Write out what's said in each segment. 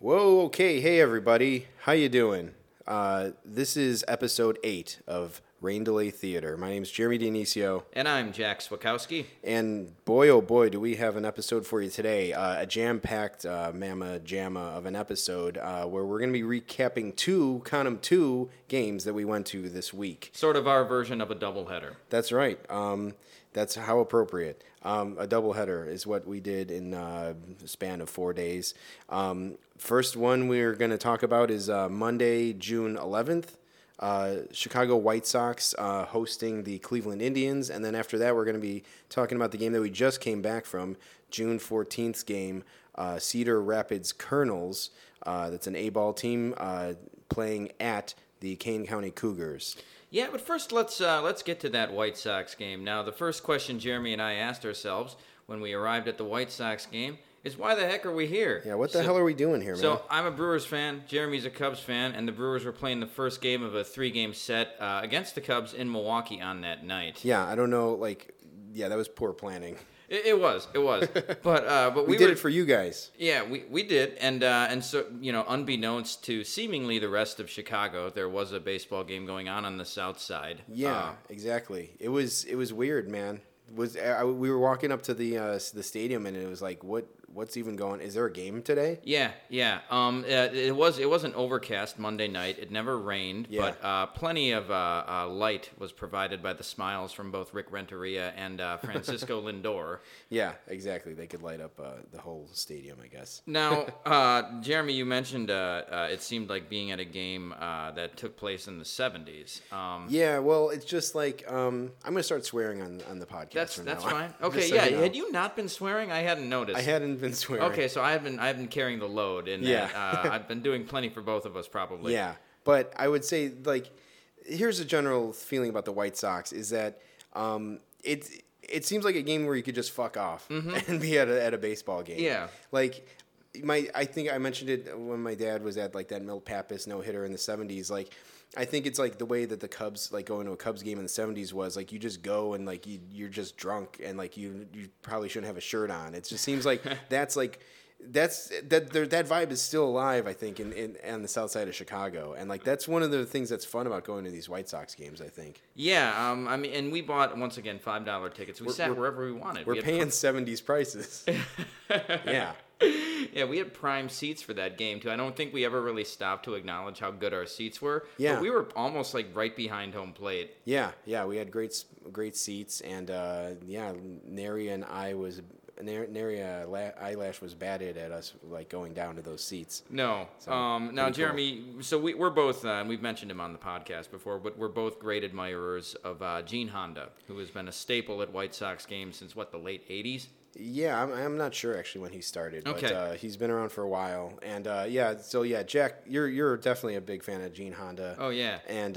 Whoa, okay, hey everybody, how you doing? This is episode 8 of Rain Delay Theater. My name's Jeremy Dionisio. And I'm Jack Swikowski. And boy, oh boy, do we have an episode for you today. A jam-packed mamma jamma of an episode where we're going to be recapping two games that we went to this week. Sort of our version of a doubleheader. That's right. That's how appropriate. A doubleheader is what we did in a span of 4 days. First one we're going to talk about is Monday, June 11th. Chicago White Sox hosting the Cleveland Indians, and then after that we're going to be talking about the game that we just came back from, June 14th game, Cedar Rapids Kernels, that's an A-ball team playing at the Kane County Cougars. Yeah, but first let's get to that White Sox game. Now, the first question Jeremy and I asked ourselves when we arrived at the White Sox game is why the heck are we here? Yeah, what the hell are we doing here, man? So I'm a Brewers fan, Jeremy's a Cubs fan, and the Brewers were playing the first game of a 3-game set against the Cubs in Milwaukee on that night. Yeah, I don't know, that was poor planning. It was. But we did it for you guys. Yeah, we did, and so unbeknownst to seemingly the rest of Chicago, there was a baseball game going on the south side. Yeah, exactly. It was weird, man. We were walking up to the stadium, and it was like, what's even going? Is there a game today? Yeah. It was an overcast Monday night. It never rained, but plenty of light was provided by the smiles from both Rick Renteria and Francisco Lindor. Yeah, exactly. They could light up the whole stadium, I guess. Now, Jeremy, you mentioned it seemed like being at a game that took place in the 70s. Yeah, well, it's just like I'm going to start swearing on the podcast. That's fine. Okay, yeah. Had you not been swearing? I hadn't noticed. I hadn't been swearing. Okay, so I've been carrying the load, and I've been doing plenty for both of us, probably. Yeah, but I would say here's a general feeling about the White Sox is that it seems like a game where you could just fuck off and be at a baseball game. Yeah, I think I mentioned it when my dad was at that Milt Pappas no hitter in the 70s. I think it's the way that the Cubs going to a Cubs game in the 70s was you just go and you're just drunk and you probably shouldn't have a shirt on. It just seems like that vibe is still alive, I think, on the south side of Chicago, and that's one of the things that's fun about going to these White Sox games, I think. Yeah, I mean, and we bought once again $5 tickets. We sat wherever we wanted. We're paying 70s prices. Yeah. Yeah, we had prime seats for that game, too. I don't think we ever really stopped to acknowledge how good our seats were. Yeah. But we were almost, right behind home plate. Yeah, we had great seats, and, nary an eyelash was batted at us, going down to those seats. No. So, now, Jeremy, cool. So we're both, and we've mentioned him on the podcast before, but we're both great admirers of Gene Honda, who has been a staple at White Sox games since, the late 80s? Yeah, I'm not sure actually when he started, but okay. He's been around for a while, and Jack, you're definitely a big fan of Gene Honda. Oh yeah, and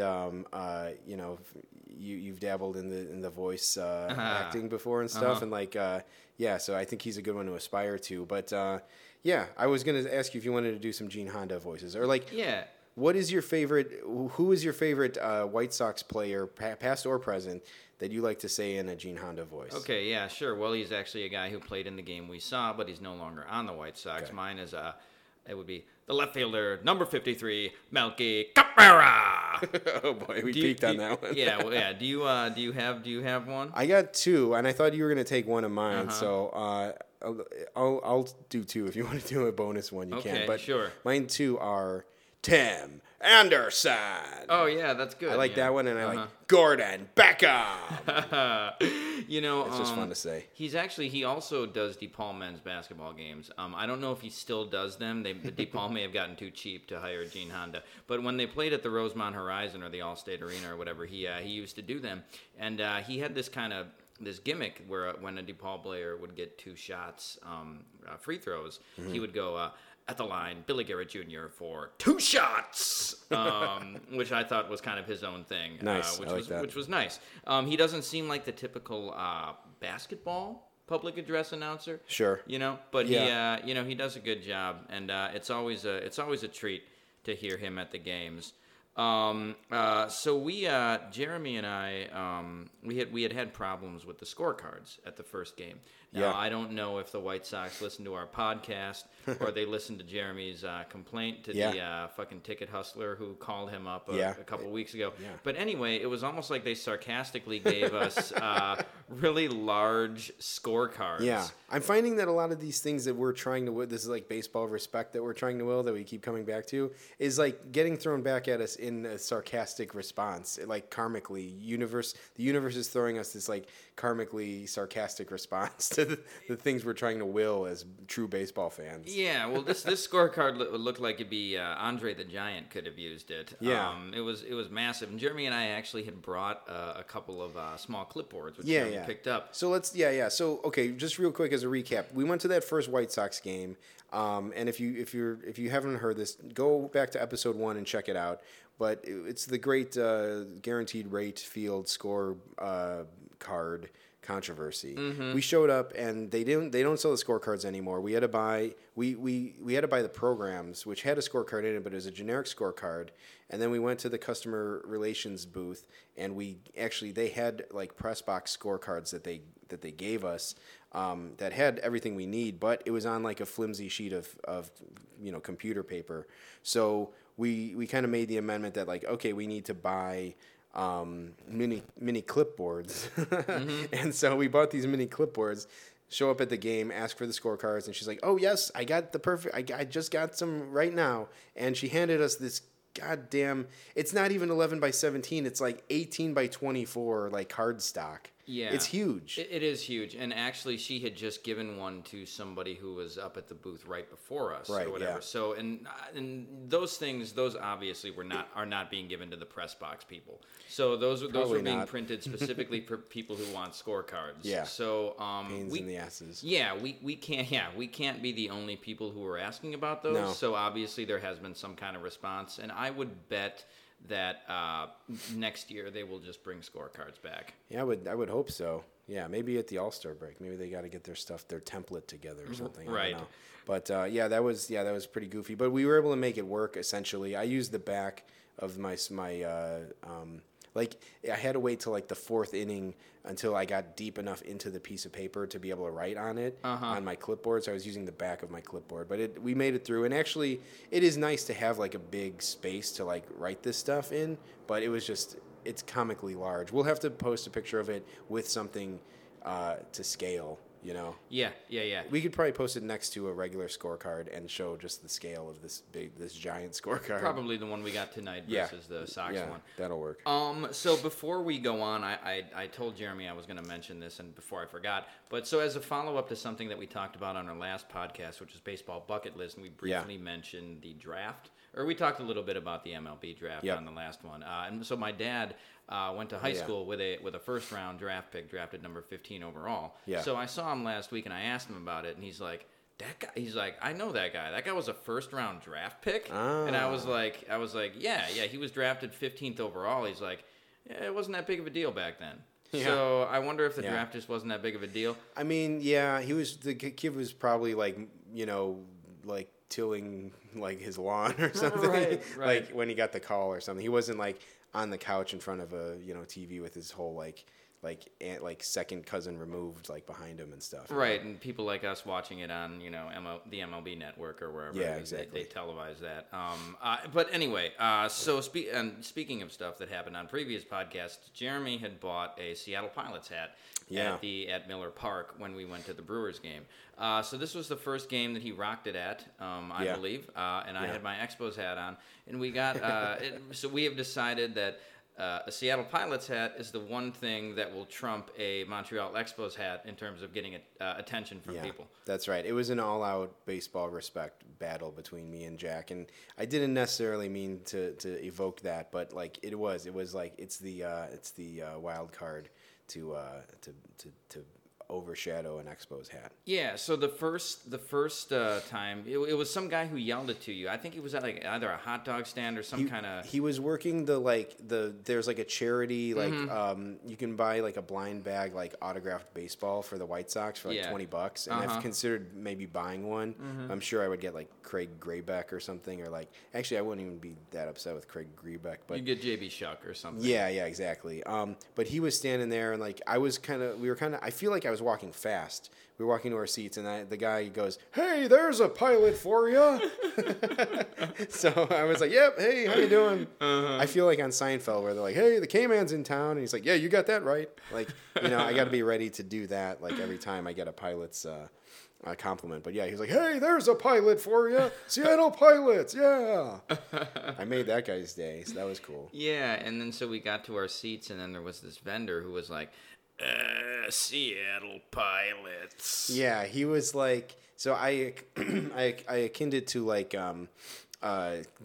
you've dabbled in the voice acting before and stuff, and so I think he's a good one to aspire to. But I was gonna ask you if you wanted to do some Gene Honda voices or what is your favorite? Who is your favorite White Sox player, past or present, that you like to say in a Gene Honda voice? Okay, yeah, sure. Well, he's actually a guy who played in the game we saw, but he's no longer on the White Sox. Okay. Mine is it would be the left fielder, number 53, Melky Cabrera. Oh boy, we peaked on that one. Yeah, well, yeah. Do you have one? I got two, and I thought you were gonna take one of mine, so I'll do two. If you want to do a bonus one, you can. But sure. Mine two are Tim Anderson. Oh, yeah, that's good. I like that one, and I like Gordon Beckham. It's just fun to say. He also does DePaul men's basketball games. I don't know if he still does them. DePaul may have gotten too cheap to hire Gene Honda. But when they played at the Rosemont Horizon or the Allstate Arena or whatever, he used to do them. And he had this kind of this gimmick where when a DePaul player would get two shots, free throws, he would go... at the line, Billy Garrett Jr. for 2 shots, which I thought was kind of his own thing. Nice, which was nice. He doesn't seem like the typical basketball public address announcer. Sure, but he he does a good job, and it's always a treat to hear him at the games. So we, Jeremy and I, we had problems with the scorecards at the first game. Now, yeah. I don't know if the White Sox listened to our podcast or they listened to Jeremy's complaint to the fucking ticket hustler who called him up a couple weeks ago. Yeah. But anyway, it was almost like they sarcastically gave us really large scorecards. Yeah, I'm finding that a lot of these things that we're trying to, this is like baseball respect that we're trying to will, that we keep coming back to, is like getting thrown back at us in a sarcastic response, like karmically. The universe is throwing us this like karmically sarcastic response to the things we're trying to will as true baseball fans. Yeah, well, this scorecard looked like it'd be Andre the Giant could have used it. Yeah, it was massive. And Jeremy and I actually had brought a couple of small clipboards, which Jeremy picked up. So let's So okay, just real quick as a recap, we went to that first White Sox game, and if you haven't heard this, go back to episode 1 and check it out. But it's the great guaranteed rate field score card controversy. Mm-hmm. We showed up and they don't sell the scorecards anymore. We had to buy the programs, which had a scorecard in it, but it was a generic scorecard. And then we went to the customer relations booth and they had like press box scorecards that they gave us that had everything we need, but it was on like a flimsy sheet of computer paper. So we kind of made the amendment that like, okay, we need to buy mini clipboards. Mm-hmm. And so we bought these mini clipboards, show up at the game, ask for the scorecards, and she's like, oh yes, I got the perfect, I just got some right now. And she handed us this goddamn, it's not even 11 by 17, it's like 18 by 24, like cardstock. Yeah, it's huge. It is huge. And actually, she had just given one to somebody who was up at the booth right before us, right, or whatever. Yeah. So, and those things, those obviously are not being given to the press box people. So those were being printed specifically for people who want scorecards. Yeah. So pains in the asses. Yeah, we can't be the only people who are asking about those. No. So obviously there has been some kind of response, and I would bet that next year they will just bring scorecards back. Yeah, I would hope so. Yeah, maybe at the All-Star break. Maybe they got to get their stuff, their template together or something. Right. I don't know. But that was pretty goofy. But we were able to make it work essentially. I used the back of my I had to wait till like the fourth inning until I got deep enough into the piece of paper to be able to write on it on my clipboard. So I was using the back of my clipboard, but we made it through. And actually, it is nice to have like a big space to like write this stuff in. But it was it's comically large. We'll have to post a picture of it with something to scale. You know? Yeah. We could probably post it next to a regular scorecard and show just the scale of this giant scorecard. Probably the one we got tonight versus the Sox one. That'll work. So before we go on, I told Jeremy I was going to mention this, and before I forgot, but so as a follow-up to something that we talked about on our last podcast, which is baseball bucket list, and we briefly mentioned the draft, or we talked a little bit about the MLB draft on the last one. And so my dad went to high school with a first-round draft pick, drafted number 15 overall. Yeah. So I saw him last week, and I asked him about it, and he's like, that guy. He's like, I know that guy. That guy was a first-round draft pick. Ah. And I was like, yeah, he was drafted 15th overall. He's like, yeah, it wasn't that big of a deal back then. Yeah. So I wonder if the draft just wasn't that big of a deal. I mean, yeah, the kid was probably like, tilling like his lawn or something. Right. Like when he got the call or something. He wasn't like on the couch in front of a TV with his whole like second cousin removed like behind him and stuff. Right, and people like us watching it on the MLB network or wherever. Yeah, exactly. They televise that. But anyway, speaking of stuff that happened on previous podcasts, Jeremy had bought a Seattle Pilots hat at Miller Park when we went to the Brewers game. So this was the first game that he rocked it at, I believe, and I had my Expos hat on, and we got. So we have decided that. A Seattle Pilots hat is the one thing that will trump a Montreal Expos hat in terms of getting attention from people. That's right. It was an all-out baseball respect battle between me and Jack, and I didn't necessarily mean to evoke that, but like it was like it's the wild card to overshadow an Expos hat. Yeah, so the first time, it was some guy who yelled it to you. I think he was at like either a hot dog stand or some kind of... He was working there's like a charity, like you can buy like a blind bag, like autographed baseball for the White Sox for like $20. And I've considered maybe buying one. Mm-hmm. I'm sure I would get like Craig Grebeck or something, or like, actually I wouldn't even be that upset with Craig Grebeck, but you get JB Shuck or something. Yeah, exactly. But he was standing there, and like I feel like I was walking fast. We were walking to our seats, and the guy goes, "Hey, there's a pilot for you." So I was like, "Yep, hey, how you doing?" Uh-huh. I feel like on Seinfeld where they're like, "Hey, the K-Man's in town," and he's like, "Yeah, you got that right." Like, you know, I got to be ready to do that. Like every time I get a pilot's compliment, but yeah, he's like, "Hey, there's a pilot for you, Seattle Pilots." Yeah, I made that guy's day, so that was cool. Yeah, and then so we got to our seats, and then there was this vendor who was like, Seattle Pilots. Yeah, he was like, so I akin it to like the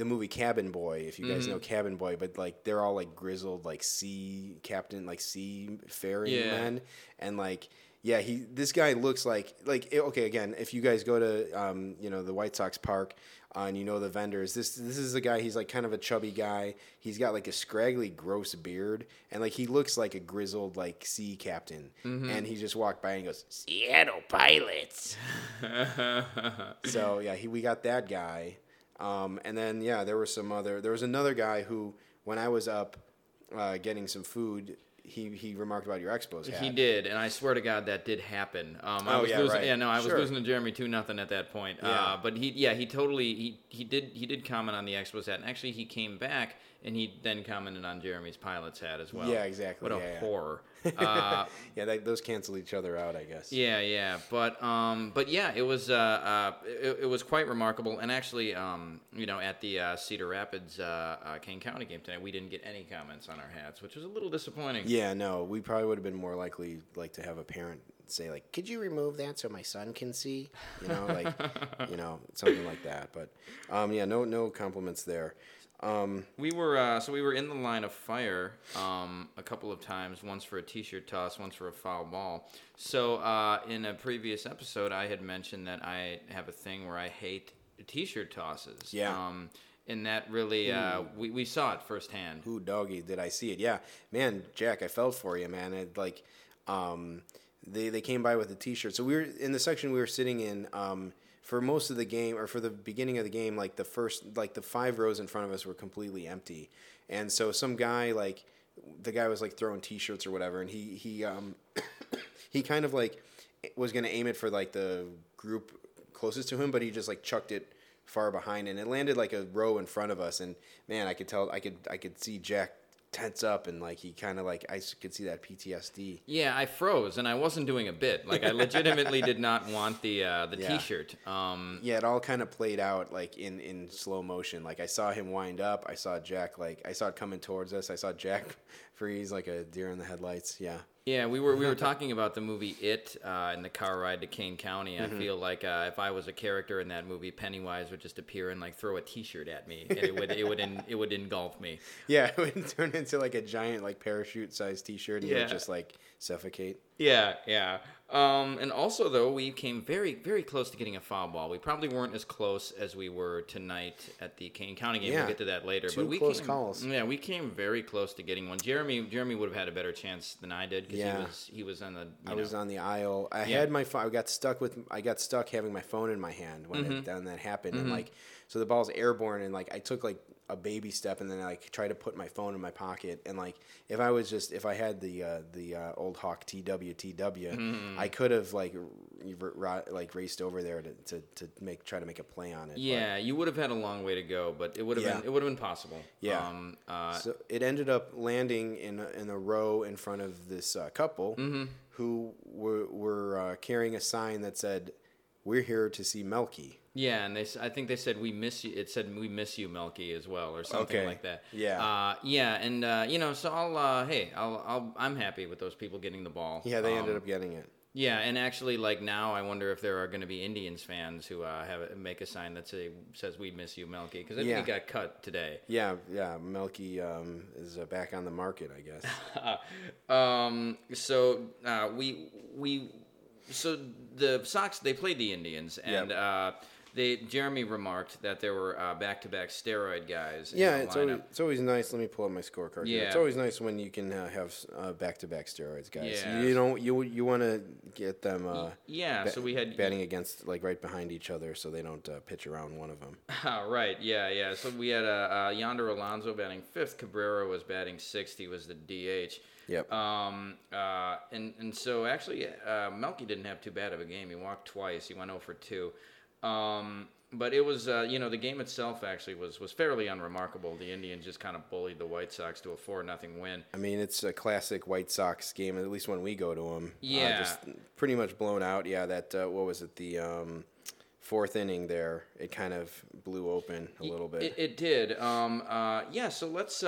movie Cabin Boy, if you guys know Cabin Boy, but like they're all like grizzled like sea captain, like sea faring men, and like. Yeah, this guy looks like okay, again, if you guys go to the White Sox Park and you know the vendors, this is the guy. He's like kind of a chubby guy. He's got like a scraggly, gross beard, and like he looks like a grizzled like sea captain. Mm-hmm. And he just walked by and goes, "Seattle Pilots." So yeah, we got that guy, and then yeah, there was another guy who, when I was up getting some food, He remarked about your Expos hat. He did, and I swear to God that did happen. I was losing to Jeremy 2-0 at that point. Yeah. But he totally did comment on the Expos hat, and actually he came back and he then commented on Jeremy's Pilot's hat as well. Yeah, exactly. What a horror. Yeah, those cancel each other out, I guess. Yeah, but yeah, it was quite remarkable. And actually, at the Cedar Rapids Kane County game tonight, we didn't get any comments on our hats, which was a little disappointing. Yeah, no, we probably would have been more likely to have a parent say like, "Could you remove that so my son can see?" Something like that. But yeah, no compliments there. We were in the line of fire a couple of times, once for a t-shirt toss, once for a foul ball. So in a previous episode, I had mentioned that I have a thing where I hate t-shirt tosses. Yeah. And that really, we saw it firsthand. Ooh, doggy, did I see it? Yeah, man, Jack, I felt for you, man. They came by with a t-shirt. So we were in the section we were sitting in. For most of the game, or for the beginning of the game, the 5 rows in front of us were completely empty. And so some guy, the guy was, throwing T-shirts or whatever, and he kind of, was going to aim it for, the group closest to him, but he just, chucked it far behind, and it landed, a row in front of us. And, man, I could tell, I could see Jack tense up, and he kind of I could see that PTSD. Yeah, I froze, and I wasn't doing a bit. I legitimately did not want the t-shirt. It all kind of played out in slow motion. I saw him wind up. I saw Jack I saw it coming towards us. I saw Jack freeze like a deer in the headlights. Yeah. Yeah, we were talking about the movie It in the car ride to Kane County. I feel like if I was a character in that movie, Pennywise would just appear and throw a T-shirt at me, and it would engulf me. Yeah, it would turn into a giant parachute-sized T-shirt, and it would just suffocate. Yeah. And also, though, we came very, very close to getting a foul ball. We probably weren't as close as we were tonight at the Kane County game. Yeah. We'll get to that later. Two close calls. Yeah, we came very close to getting one. Jeremy would have had a better chance than I did because he was on the. I was on the aisle. I had my phone. I got stuck having my phone in my hand when that happened, and so the ball's airborne, and I took a baby step, and then I try to put my phone in my pocket, and if I had the old Hawk TWTW, I could have raced over there to try to make a play on it. Yeah, you would have had a long way to go, but it would have been possible. Yeah. So it ended up landing in a row in front of this couple who were carrying a sign that said, "We're here to see Melky." Yeah, and I think they said, "We miss you." It said, "We miss you, Melky," as well, or something like that. Yeah. So I'm happy with those people getting the ball. Yeah, they ended up getting it. Yeah, and actually, now I wonder if there are going to be Indians fans who make a sign that says, "We miss you, Melky," because I think he got cut today. Yeah, Melky is back on the market, I guess. So we So the Sox, they played the Indians, and Jeremy remarked that there were back-to-back steroid guys in the lineup. It's always nice. Let me pull up my scorecard. Yeah. It's always nice when you can have back-to-back steroids guys. Yeah. You want to get them. So we had batting against, like, right behind each other, so they don't pitch around one of them. Right. Yeah. So we had Yonder Alonso batting fifth. Cabrera was batting sixth. He was the DH. Yep. So Melky didn't have too bad of a game. He walked twice. He went 0 for 2. But it was, the game itself actually was fairly unremarkable. The Indians just kind of bullied the White Sox to a 4-0 win. I mean, it's a classic White Sox game, at least when we go to them. Yeah. Just pretty much blown out. Yeah, that, what was it, the fourth inning there, it kind of blew open a little bit. It did. So let's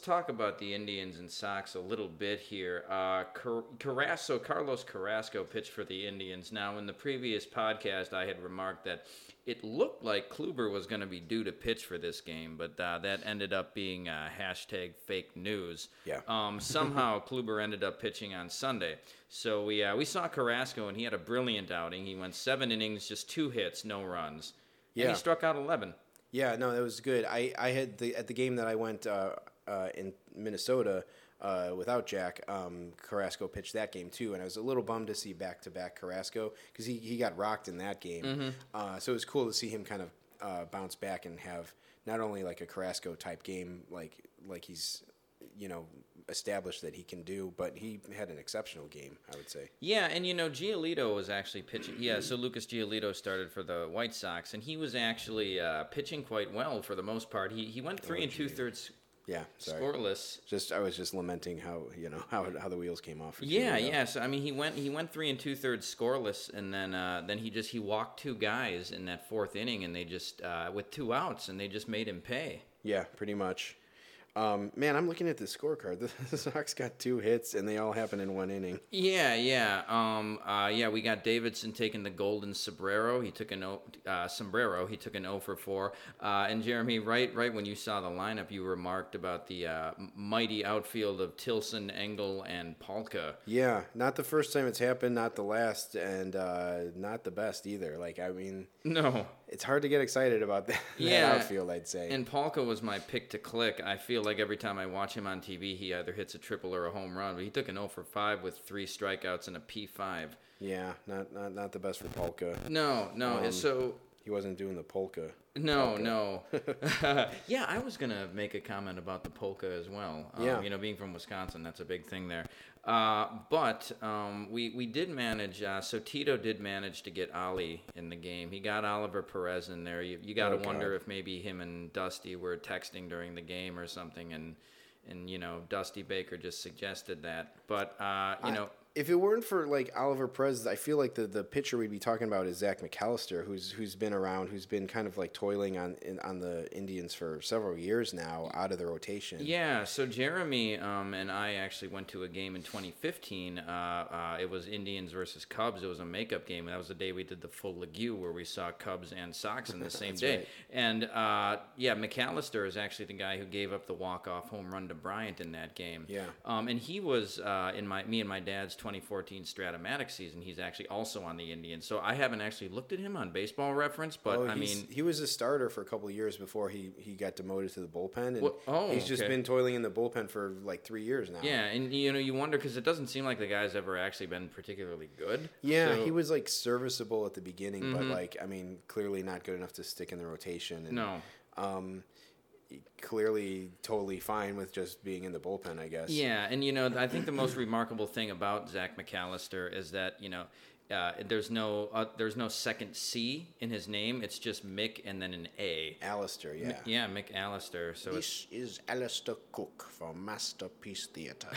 talk about the Indians and Sox a little bit here. Carlos Carrasco pitched for the Indians. Now, in the previous podcast, I had remarked that it looked like Kluber was going to be due to pitch for this game, but that ended up being #fake news. Yeah. Somehow Kluber ended up pitching on Sunday. So we saw Carrasco, and he had a brilliant outing. He went 7 innings, just 2 hits, no runs. Yeah. And he struck out 11. Yeah, no, that was good. I had at the game that I went in Minnesota without Jack, Carrasco pitched that game too, and I was a little bummed to see back-to-back Carrasco because he got rocked in that game. Mm-hmm. So it was cool to see him kind of bounce back and have not only like a Carrasco type game, like he's established that he can do, but he had an exceptional game, I would say. Yeah, and Giolito was actually pitching. Yeah, so Lucas Giolito started for the White Sox, and he was actually pitching quite well for the most part. He went 3 2/3. Yeah, sorry. Scoreless. I was just lamenting how the wheels came off. Yeah. So I mean, he went 3 2/3 scoreless, and then he walked 2 guys in that fourth inning, and they just with 2 outs, and they just made him pay. Yeah, pretty much. Man, I'm looking at the scorecard. The Sox got 2 hits, and they all happened in 1 inning. Yeah. We got Davidson taking the golden sombrero. He took an 0 for 4. And Jeremy, right when you saw the lineup, you remarked about the mighty outfield of Tilson, Engel, and Palka. Yeah, not the first time it's happened, not the last, and not the best either. No. It's hard to get excited about that outfield, I'd say. And Palka was my pick to click. I feel like every time I watch him on TV, he either hits a triple or a home run. But he took an 0 for 5 with 3 strikeouts and a P5. Yeah, not the best for Palka. No. So he wasn't doing the polka. No. Yeah, I was gonna make a comment about the polka as well. Being from Wisconsin, that's a big thing there. But we did manage. So Tito did manage to get Ali in the game. He got Oliver Perez in there. You got to wonder if maybe him and Dusty were texting during the game or something, and Dusty Baker just suggested that. But if it weren't for Oliver Perez, I feel like the pitcher we'd be talking about is Zach McAllister, who's been around, who's been kind of toiling on the Indians for several years now, out of the rotation. Yeah, so Jeremy and I actually went to a game in 2015. It was Indians versus Cubs. It was a makeup game, and that was the day we did the full legue where we saw Cubs and Sox in the same day. Right. And McAllister is actually the guy who gave up the walk-off home run to Bryant in that game. Yeah, and he was in me and my dad's 2014 Stratomatic season. He's actually also on the Indians, so I haven't actually looked at him on Baseball Reference, but he was a starter for a couple of years before he got demoted to the bullpen, and he's just been toiling in the bullpen for 3 years now. Yeah, and you wonder because it doesn't seem like the guy's ever actually been particularly good. Yeah, so he was serviceable at the beginning, mm-hmm. but clearly not good enough to stick in the rotation. And, no. Clearly totally fine with just being in the bullpen, I guess. Yeah, and I think the most remarkable thing about Zach McAllister is that there's no second C in his name. It's just Mick and then an A. Allister, yeah. Yeah, McAllister. So this is Alistair Cook from Masterpiece Theater.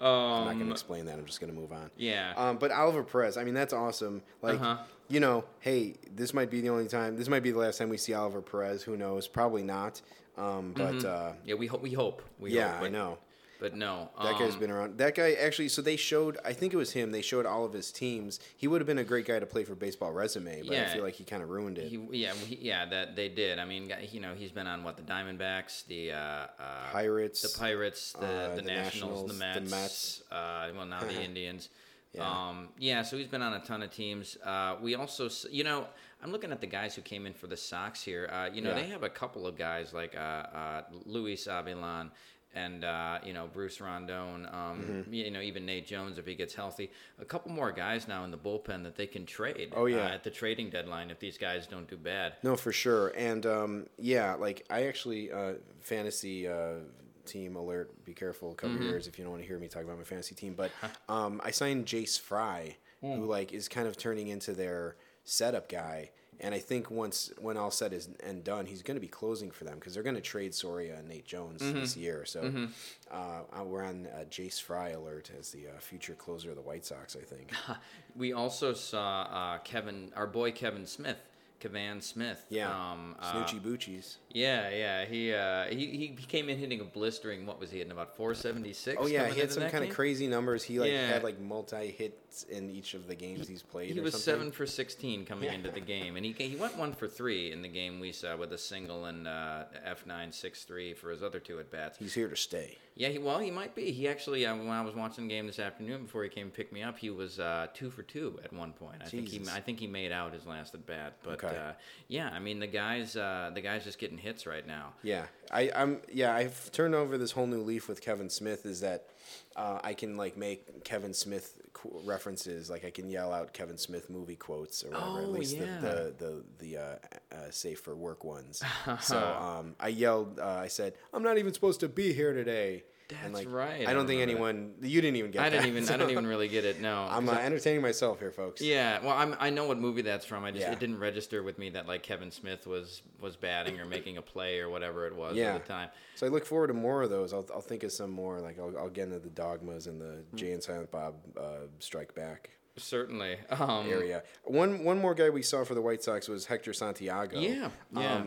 I'm not going to explain that. I'm just going to move on. Yeah. But Oliver Perez, that's awesome. This might be the only time. This might be the last time we see Oliver Perez. Who knows? Probably not. But mm-hmm. Yeah, we hope. I know. But no. That guy's been around. That guy actually, so they showed, I think it was him, they showed all of his teams. He would have been a great guy to play for Baseball Resume, but I feel like he kind of ruined it. That they did. He's been on, the Diamondbacks, the Pirates, the Nationals, the Mets, the Indians. Yeah. So he's been on a ton of teams. We also, I'm looking at the guys who came in for the Sox here. They have a couple of guys like Luis Avilan and, Bruce Rondon, mm-hmm. Even Nate Jones if he gets healthy. A couple more guys now in the bullpen that they can trade at the trading deadline if these guys don't do bad. No, for sure. And, I actually fantasy team alert, be careful, cover your ears if you don't want to hear me talk about my fantasy team. But I signed Jace Fry, who is kind of turning into their setup guy. And I think when all set is and done, he's going to be closing for them because they're going to trade Soria and Nate Jones this year. So we're on Jace Fry alert as the future closer of the White Sox, I think. We also saw Kevan Smith. Kevan Smith. Yeah. Snoochie Boochies. Yeah. He came in hitting a blistering, what was he hitting, about 476? Oh, yeah. He had some kind of crazy numbers. He had multi-hits in each of the games he's played. He was something. 7 for 16 coming into the game. And he went 1 for 3 in the game we saw with a single and F963 for his other two at-bats. He's here to stay. Yeah, he might be. He actually, when I was watching the game this afternoon before he came to pick me up, he was 2 for 2 at one point. I think he made out his last at-bat. But, okay. The guy's just getting hits right now. Yeah, I've turned over this whole new leaf with Kevan Smith is that I can make Kevan Smith references. Like I can yell out Kevan Smith movie quotes or whatever. At least the safe for work ones. So I yelled. I said, "I'm not even supposed to be here today." That's right. I don't think anyone. You didn't even get. I don't even really get it. No, I'm entertaining myself here, folks. Yeah. Well, I know what movie that's from. I just it didn't register with me that Kevan Smith was batting or making a play or whatever it was at the time. So I look forward to more of those. I'll think of some more. I'll get into the Dogmas and the Jay and Silent Bob Strike Back. Certainly. Area. One more guy we saw for the White Sox was Hector Santiago. Yeah. Yeah.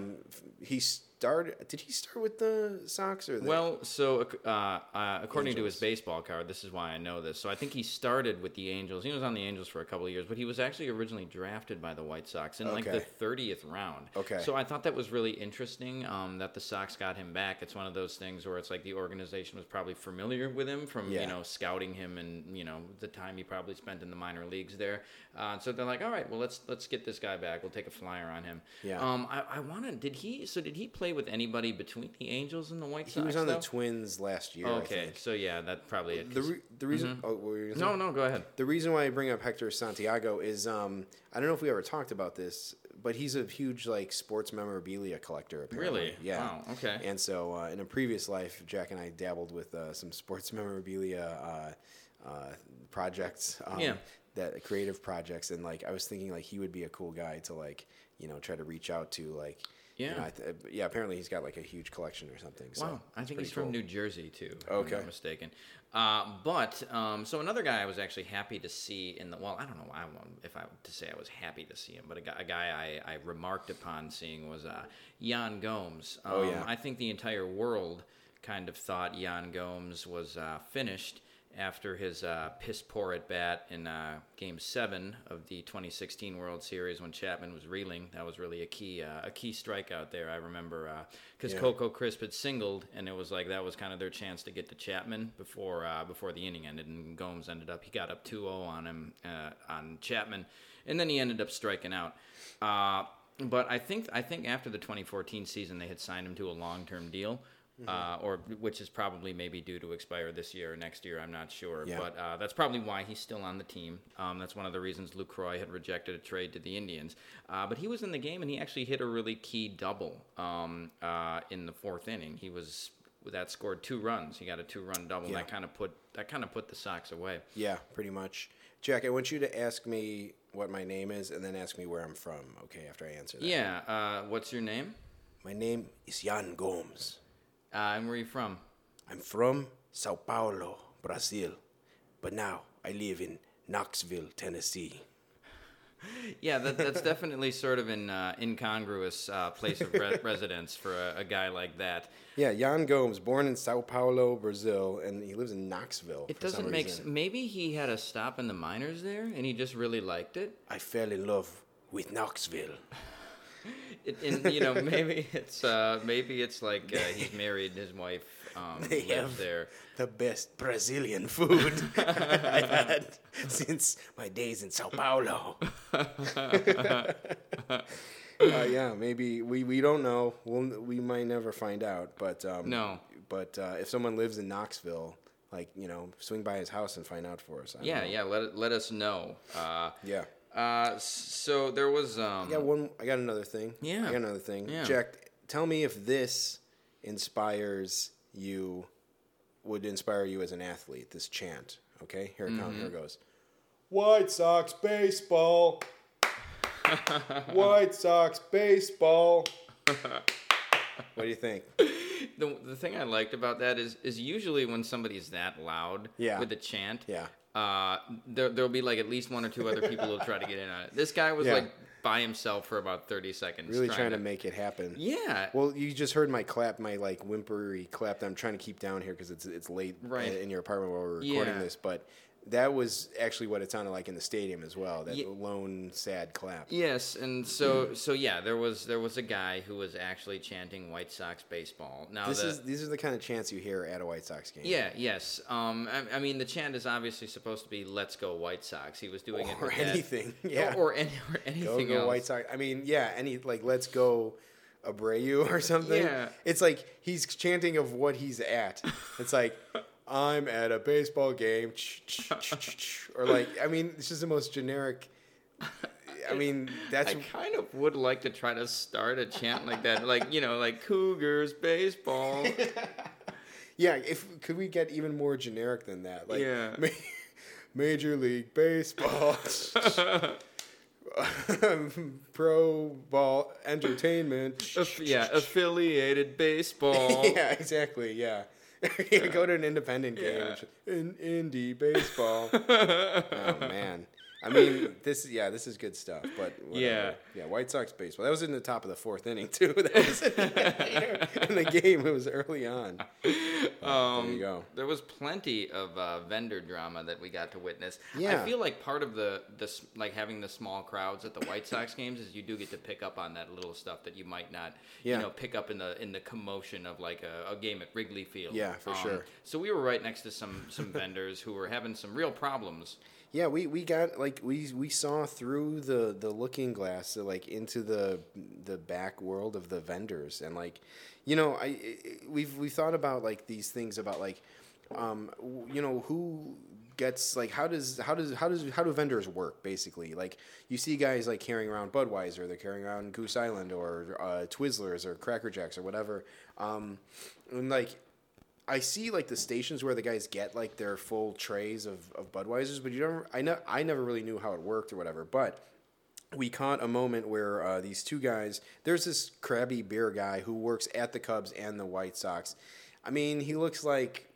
Did he start with the Sox or the... Well, so according Angels. To his baseball card, this is why I know this. So I think he started with the Angels. He was on the Angels for a couple of years, but he was actually originally drafted by the White Sox in the 30th round. Okay. So I thought that was really interesting that the Sox got him back. It's one of those things where it's the organization was probably familiar with him from scouting him and the time he probably spent in the minor leagues there. So they're all right, well let's get this guy back. We'll take a flyer on him. Yeah. Did he play with anybody between the Angels and the White Sox? He was on the Twins last year. Okay, I think. So that's probably it. The reason. Mm-hmm. No, go ahead. The reason why I bring up Hector Santiago is I don't know if we ever talked about this, but he's a huge sports memorabilia collector. Apparently, really? Yeah. Wow. Okay. And so in a previous life, Jack and I dabbled with some sports memorabilia projects. Creative projects, and I was thinking he would be a cool guy to try to reach out to apparently he's got a huge collection or something. So wow, I think he's from New Jersey too. Okay, if I'm not mistaken. So another guy I was actually happy to see I don't know if I to say I was happy to see him, but a guy I remarked upon seeing was Yan Gomes. I think the entire world kind of thought Yan Gomes was finished after his piss-poor at-bat in Game 7 of the 2016 World Series when Chapman was reeling. That was really a key strikeout there, I remember, because Coco Crisp had singled, and it was that was kind of their chance to get to Chapman before the inning ended, and Gomes he got up 2-0 on him, on Chapman, and then he ended up striking out. But I think after the 2014 season, they had signed him to a long-term deal, which is probably maybe due to expire this year or next year, I'm not sure. Yeah. But that's probably why he's still on the team. That's one of the reasons Lucroy had rejected a trade to the Indians. But he was in the game, and he actually hit a really key double in the fourth inning. That scored 2 runs. He got a 2-run double. Yeah. That kind of put the Sox away. Yeah, pretty much. Jack, I want you to ask me what my name is, and then ask me where I'm from. Okay, after I answer that. Yeah. What's your name? My name is Yan Gomes. And where are you from? I'm from Sao Paulo, Brazil. But now I live in Knoxville, Tennessee. Yeah, that's definitely sort of an incongruous place of residence for a guy like that. Yeah, Yan Gomes, born in Sao Paulo, Brazil, and he lives in Knoxville. It doesn't make sense. Maybe he had a stop in the minors there, and he just really liked it. I fell in love with Knoxville. And you know, maybe it's like he's married and his wife lives there. The best Brazilian food I've had since my days in Sao Paulo. Yeah, maybe we don't know. We might never find out. But no. But if someone lives in Knoxville, like, you know, swing by his house and find out for us. I don't know. Let us know. Yeah. So there was. I got another thing. Yeah. Jack, tell me if this would inspire you as an athlete. This chant. Okay, here it comes. Here it goes. White Sox baseball. White Sox baseball. What do you think? The thing I liked about that is usually when somebody's that loud with a chant, there'll be like at least one or two other people who'll try to get in on it. This guy was like by himself for about 30 seconds. Really trying to make it happen. Yeah. Well, you just heard my clap, my like whimpery clap that I'm trying to keep down here because it's late in your apartment while we're recording this, but... That was actually what it sounded like in the stadium as well. That lone, sad clap. Yes, and so yeah, there was a guy who was actually chanting White Sox baseball. Now these are the kind of chants you hear at a White Sox game. Yeah. Yes. I mean, the chant is obviously supposed to be "Let's go White Sox." He was doing it with anything. That. Yeah. Or anything. Go else. White Sox. I mean, yeah. Any like "Let's go Abreu" or something. Yeah. It's like he's chanting of what he's at. It's like. I'm at a baseball game, or like, I mean, this is the most generic. I mean, that's. I kind of would like to try to start a chant like that, like, you know, like Cougars baseball. Yeah, could we get even more generic than that? Like, Major League Baseball, Pro Ball Entertainment, affiliated baseball. Yeah, exactly. Yeah. Go to an independent game. Yeah. Indie baseball. Oh, man. I mean, this is good stuff. But whatever. Yeah, White Sox baseball. That was in the top of the fourth inning, too. That was in the game. It was early on. There you go. There was plenty of vendor drama that we got to witness. Yeah. I feel like part of the like having the small crowds at the White Sox games is you do get to pick up on that little stuff that you might not pick up in the commotion of like a game at Wrigley Field. Yeah, for sure. So we were right next to some vendors who were having some real problems. Yeah, we got like we saw through the looking glass like into the back world of the vendors, and like, you know, we've thought about like these things about like you know, who gets like how do vendors work basically? Like you see guys like carrying around Budweiser, they're carrying around Goose Island or Twizzlers or Cracker Jacks or whatever, and like. I see like the stations where the guys get like their full trays of Budweisers, but I never really knew how it worked or whatever. But we caught a moment where these two guys, there's this crabby beer guy who works at the Cubs and the White Sox. I mean, he looks like,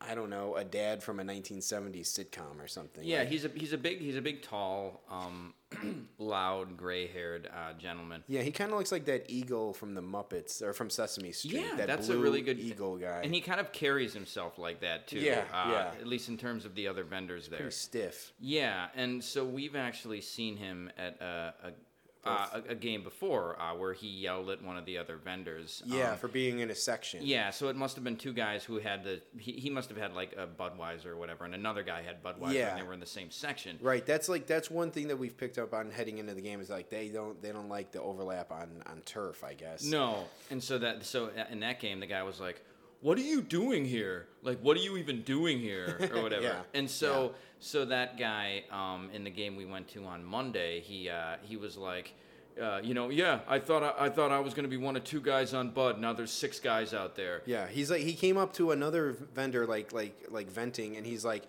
I don't know, a dad from a 1970s sitcom or something. Yeah, like, he's a big tall, loud, gray-haired gentleman. Yeah, he kind of looks like that eagle from the Muppets or from Sesame Street. Yeah, that's a really good eagle guy, and he kind of carries himself like that too. Yeah, at least in terms of the other vendors there. Pretty stiff. Yeah, and so we've actually seen him at a game before where he yelled at one of the other vendors. Yeah, for being in a section. Yeah, so it must have been two guys who had he must have had like a Budweiser or whatever, and another guy had Budweiser, and they were in the same section. Right, that's one thing that we've picked up on heading into the game is like they don't like the overlap on turf, I guess. No, and so in that game the guy was like, "What are you doing here? Like, what are you even doing here?" Or whatever. And so that guy in the game we went to on Monday, he was like, you know, I thought I was going to be one of two guys on Bud. Now there's six guys out there. Yeah, he's like he came up to another vendor like venting, and he's like,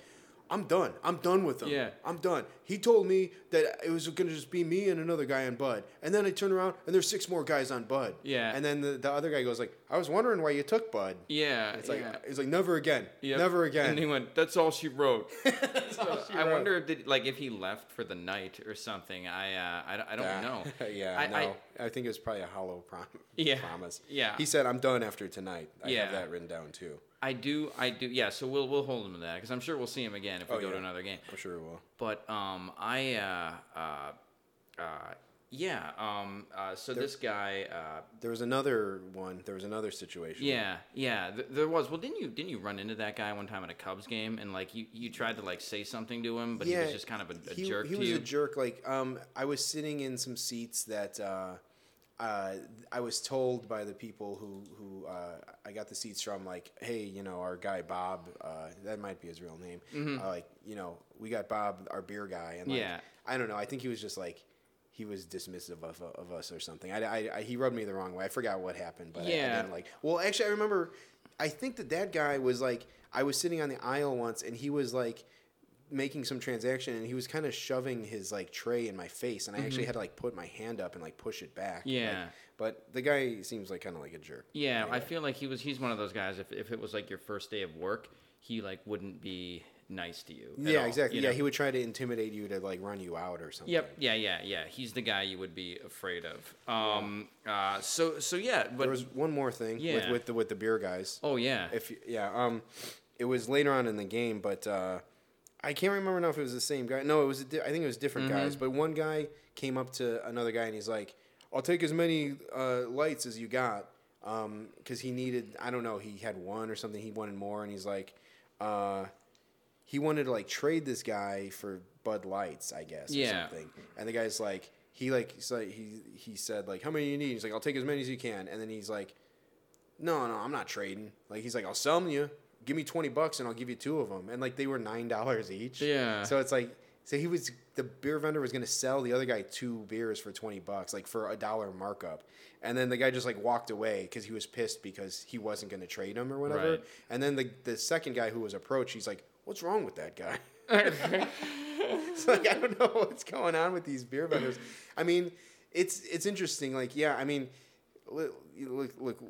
"I'm done. I'm done with him. Yeah. I'm done. He told me that it was going to just be me and another guy on Bud. And then I turn around, and there's six more guys on Bud." Yeah. And then the other guy goes like, "I was wondering why you took Bud." Yeah. It's like, he's like, "Never again. Yep. Never again." And he went, "That's all she wrote." I wonder if he left for the night or something. I don't know. I think it was probably a hollow promise. Yeah. He said, "I'm done after tonight." I have that written down too. I do. Yeah, so we'll hold him to that because I'm sure we'll see him again if we go to another game. I'm sure we will. But Yeah. So there, this guy. There was another one. There was another situation. Yeah. Yeah. There was. Well, didn't you run into that guy one time at a Cubs game, and like you tried to like say something to him, but he was just kind of a jerk. He was a jerk. Like I was sitting in some seats that I was told by the people who I got the seats from. Like, hey, you know, our guy Bob. That might be his real name. Mm-hmm. Like, you know, we got Bob, our beer guy, and like, yeah. I don't know. I think he was just like. He was dismissive of us or something. He rubbed me the wrong way. I forgot what happened, but yeah. I didn't like. Well, actually, I remember. I think that guy was like. I was sitting on the aisle once, and he was like making some transaction, and he was kind of shoving his like tray in my face, and I actually had to like put my hand up and like push it back. Yeah. Like, but the guy seems like kind of like a jerk. Yeah, anyway. I feel like he's one of those guys. If it was like your first day of work, he like wouldn't be. Nice to you. Yeah, all, exactly. You know? Yeah, he would try to intimidate you to like run you out or something. Yep. Yeah. He's the guy you would be afraid of. So yeah. But there was one more thing. Yeah. With the beer guys. Oh yeah. It was later on in the game, but I can't remember now if it was the same guy. No, it was. I think it was different guys. But one guy came up to another guy and he's like, "I'll take as many lights as you got," because he needed. I don't know. He had one or something. He wanted more, and he's like. He wanted to like trade this guy for Bud Lights, I guess, or something. And the guy's like, he said like, how many do you need? He's like, I'll take as many as you can. And then he's like, no, I'm not trading. Like he's like, I'll sell them to you. Give me $20 and I'll give you two of them. And like they were $9 each. Yeah. So it's like, the beer vendor was gonna sell the other guy two beers for $20, like for $1 markup, and then the guy just like walked away because he was pissed because he wasn't gonna trade him or whatever. Right. And then the second guy who was approached, he's like. What's wrong with that guy? It's like, I don't know what's going on with these beer vendors. I mean, it's interesting. Like, yeah, I mean, look,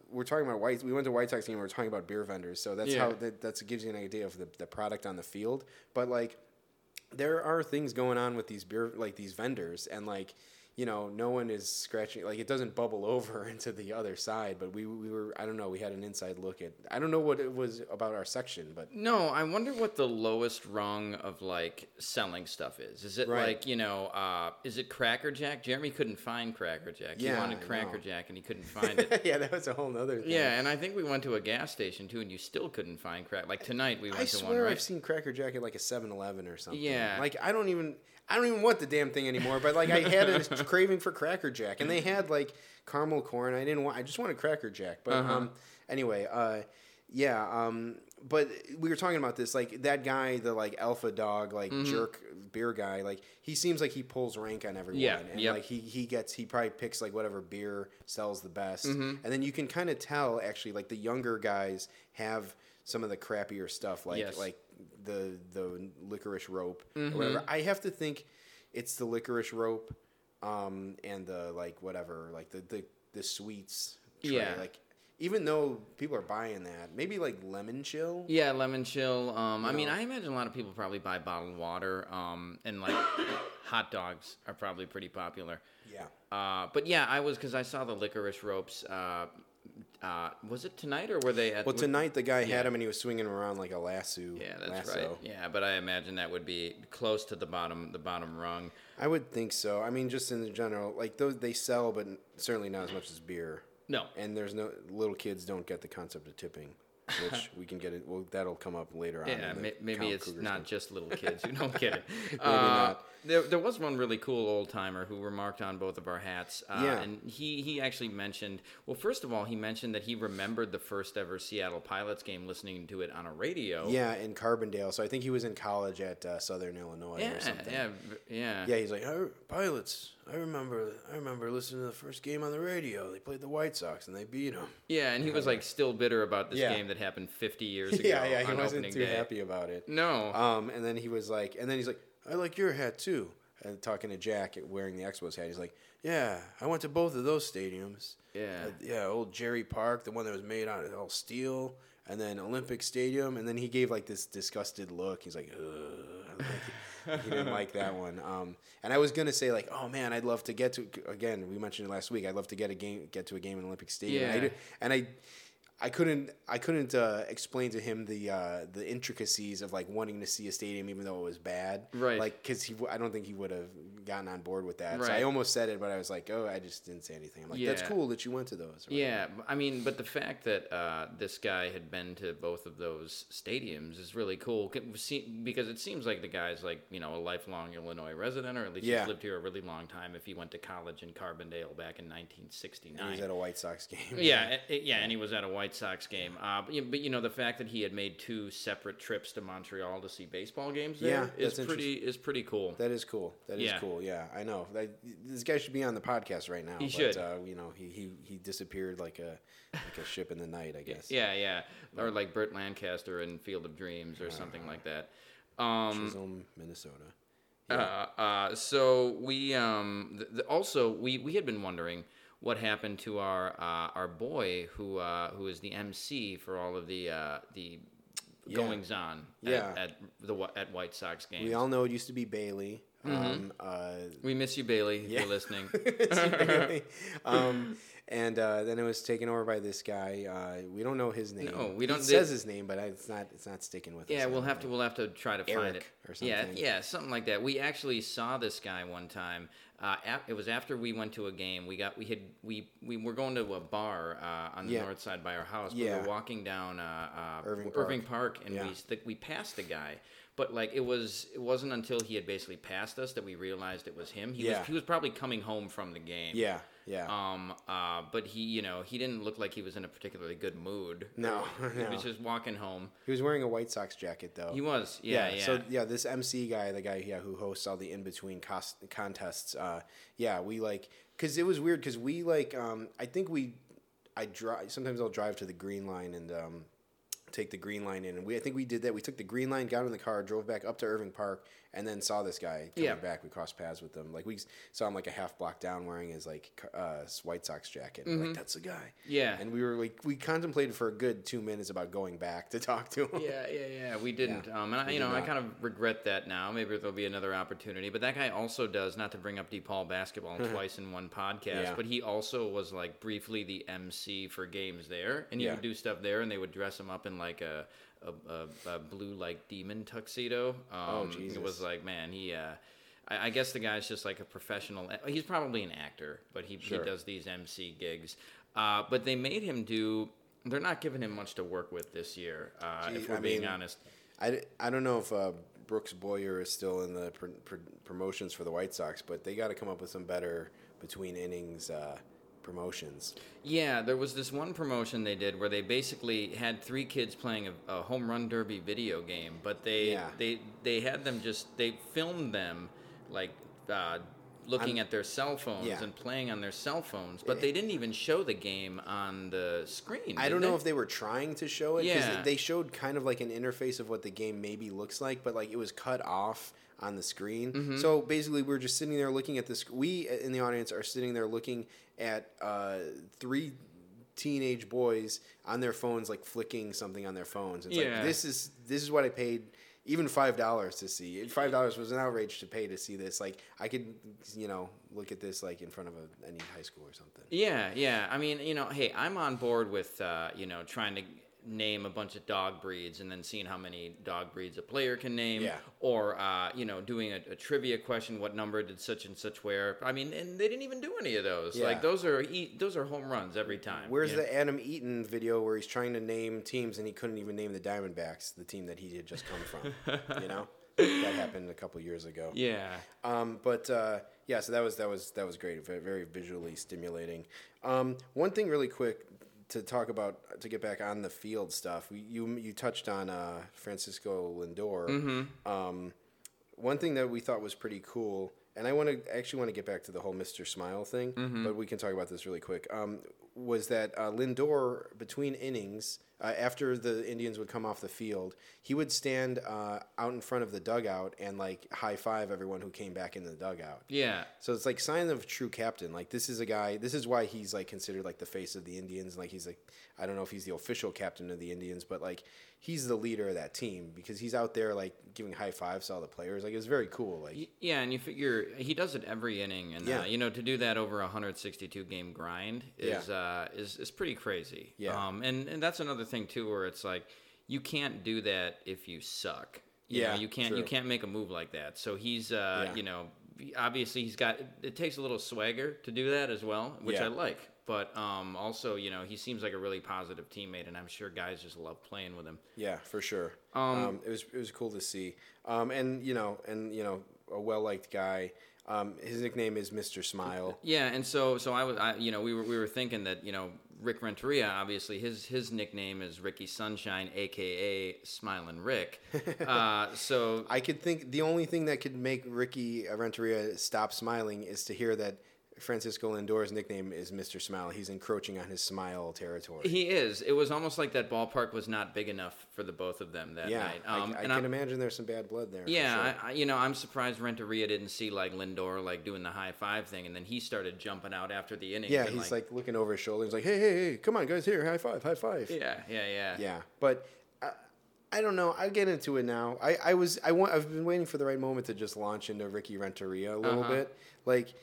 we're talking about we went to White Sox game, we're talking about beer vendors. So that's how that gives you an idea of the product on the field. But like, there are things going on with these these vendors, and like, you know, no one is scratching. Like, it doesn't bubble over into the other side. But we were, I don't know, we had an inside look at, I don't know what it was about our section, but. No, I wonder what the lowest rung of, like, selling stuff is. Is it, like, you know, is it Cracker Jack? Jeremy couldn't find Cracker Jack. Yeah, he wanted Cracker Jack, and he couldn't find it. Yeah, that was a whole other thing. Yeah, and I think we went to a gas station, too, and you still couldn't find Cracker. Like, tonight we went to one, right? I swear I've seen Cracker Jack at, like, a 7-Eleven or something. Yeah. Like, I don't even want the damn thing anymore, but, like, I had a craving for Cracker Jack, and they had, like, caramel corn. I just wanted Cracker Jack, but anyway, but we were talking about this, like, that guy, the, like, alpha dog, like, jerk beer guy, like, he seems like he pulls rank on everyone, like, he probably picks, like, whatever beer sells the best, and then you can kind of tell, actually, like, the younger guys have some of the crappier stuff, like, like, the licorice rope, or whatever. I have to think it's the licorice rope, and the, like, whatever, like, the sweets tray. Like, even though people are buying that, maybe, like, lemon chill? Yeah, lemon chill. I imagine a lot of people probably buy bottled water, and, like, hot dogs are probably pretty popular. Yeah. But, yeah, because I saw the licorice ropes, was it tonight or were they at... Well, tonight the guy had him and he was swinging around like a lasso. Yeah, that's right. Yeah, but I imagine that would be close to the bottom rung. I would think so. I mean, just in general, like those they sell, but certainly not as much as beer. No. And there's no... Little kids don't get the concept of tipping, which we can get it... Well, that'll come up later on. Yeah, maybe it's Cougars not just little kids who don't get it. Maybe not. There was one really cool old-timer who remarked on both of our hats, and he actually mentioned, well, first of all, he mentioned that he remembered the first ever Seattle Pilots game listening to it on a radio. Yeah, in Carbondale, so I think he was in college at Southern Illinois or something. Yeah. Yeah, he's like, Pilots, I remember listening to the first game on the radio. They played the White Sox, and they beat them. Yeah, and he was, like, still bitter about this game that happened 50 years ago on opening day. He wasn't too happy about it. No. And then he was like, and then he's like, I like your hat, too. And talking to Jack wearing the Expos hat, he's like, yeah, I went to both of those stadiums. Yeah. Old Jerry Park, the one that was made out of all steel, and then Olympic Stadium. And then he gave, like, this disgusted look. He's like, ugh. He didn't like that one. And I was going to say, like, oh, man, I'd love to get to, again, we mentioned it last week, I'd love to get to a game in Olympic Stadium. Yeah. And I I couldn't explain to him the intricacies of like wanting to see a stadium even though it was bad, right? Like because I don't think he would have gotten on board with that. Right. So I almost said it, but I was like, oh, I just didn't say anything. I'm like, yeah. That's cool that you went to those. Right? Yeah, I mean, but the fact that this guy had been to both of those stadiums is really cool because it seems like the guy's like a lifelong Illinois resident, or at least he's lived here a really long time. If he went to college in Carbondale back in 1969, and he was at a White Sox game. Yeah, and he was at a White Sox game, but the fact that he had made two separate trips to Montreal to see baseball games there is pretty cool. That is cool. Yeah, I know. This guy should be on the podcast right now. He should. He disappeared like a ship in the night, I guess. Yeah, or like Burt Lancaster in Field of Dreams or something like that. Chisholm, Minnesota. Yeah. So we also we had been wondering what happened to our boy who is the MC for all of the goings on at White Sox games. We all know it used to be Bailey. Mm-hmm. We miss you, Bailey, if you're listening. And then it was taken over by this guy. We don't know his name. No, we don't. It says his name, but it's not sticking with us. Yeah, we'll have to try to Eric find it or something. Yeah, something like that. We actually saw this guy one time. It was after we went to a game. We were going to a bar on the north side by our house. We were walking down Irving Park, and we passed the guy. But like it wasn't until he had basically passed us that we realized it was him. He was probably coming home from the game. Yeah. But he he didn't look like he was in a particularly good mood. No. He was just walking home. He was wearing a White Sox jacket though. He was. Yeah. So this MC guy, the guy who hosts all the in between contests. Because it was weird because we I drive. Sometimes I'll drive to the Green Line and take the Green Line in, and I think we did that. We took the Green Line, got in the car, drove back up to Irving Park, and then saw this guy coming back. We crossed paths with him. Like we saw him like a half block down wearing his White Sox jacket. Mm-hmm. Like that's the guy. Yeah. And we were we contemplated for a good 2 minutes about going back to talk to him. Yeah. We didn't. I kind of regret that now. Maybe there'll be another opportunity. But that guy also does, not to bring up DePaul basketball twice in one podcast, but he also was like briefly the MC for games there, and he would do stuff there, and they would dress him up in like a blue like demon tuxedo. It was like, man, he I guess the guy's just like a professional. He's probably an actor, but he does these MC gigs. But they made him do. They're not giving him much to work with this year. If we're being honest, I don't know if Brooks Boyer is still in the promotions for the White Sox, but they got to come up with some better between innings. Promotions. Yeah, there was this one promotion they did where they basically had three kids playing a home run derby video game, but they had them they filmed them like looking at their cell phones and playing on their cell phones, but they didn't even show the game on the screen. I don't know if they were trying to show it because they showed kind of like an interface of what the game maybe looks like, but like it was cut off on the screen. Mm-hmm. So basically we're just sitting there looking at this. We in the audience are sitting there looking at three teenage boys on their phones, like flicking something on their phones. It's like, this is what I paid even $5 to see. $5 was an outrage to pay to see this. Like I could, look at this like in front of any high school or something. Yeah. I mean, hey, I'm on board with, trying to name a bunch of dog breeds and then seeing how many dog breeds a player can name, or doing a trivia question, what number did such and such wear? I mean, and they didn't even do any of those. Like those are home runs every time. Where's the Adam Eaton video where he's trying to name teams and he couldn't even name the Diamondbacks, the team that he had just come from? That happened a couple years ago. Yeah. So that was great. Very visually stimulating. One thing really quick to talk about, to get back on the field stuff, you touched on Francisco Lindor. Mm-hmm. One thing that we thought was pretty cool, and I want to get back to the whole Mr. Smile thing, mm-hmm. but we can talk about this really quick, was that Lindor, between innings, after the Indians would come off the field, he would stand out in front of the dugout and, like, high-five everyone who came back into the dugout. Yeah. So it's, like, sign of true captain. Like, this is a guy – this is why he's, like, considered, like, the face of the Indians. Like, he's, like – I don't know if he's the official captain of the Indians, but, like, he's the leader of that team because he's out there, like, giving high-fives to all the players. Like, it was very cool. Like, yeah, and you figure – he does it every inning. And, yeah. You know, to do that over a 162-game grind is, is pretty crazy. Yeah. And that's another thing too, where it's like you can't do that if you suck. You know, you can't. True. You can't make a move like that. So he's, you know, obviously he's got. It takes a little swagger to do that as well, which I like. But also, you know, he seems like a really positive teammate, and I'm sure guys just love playing with him. Yeah, for sure. It was cool to see. And you know, a well-liked guy. His nickname is Mr. Smile. Yeah, and so I was, you know, we were thinking that, you know, Rick Renteria, obviously his nickname is Ricky Sunshine, aka Smiling Rick. So I could think the only thing that could make Ricky Renteria stop smiling is to hear that Francisco Lindor's nickname is Mr. Smile. He's encroaching on his smile territory. He is. It was almost like that ballpark was not big enough for the both of them that night. I can imagine there's some bad blood there. Yeah, sure. You know, I'm surprised Renteria didn't see, like, Lindor, like, doing the high-five thing, and then he started jumping out after the inning. Yeah, he's, like, looking over his shoulder. He's like, hey, come on, guys, here, high-five. Yeah. Yeah, but... I don't know. I'll get into it now. I've been waiting for the right moment to just launch into Ricky Renteria a little bit. Like...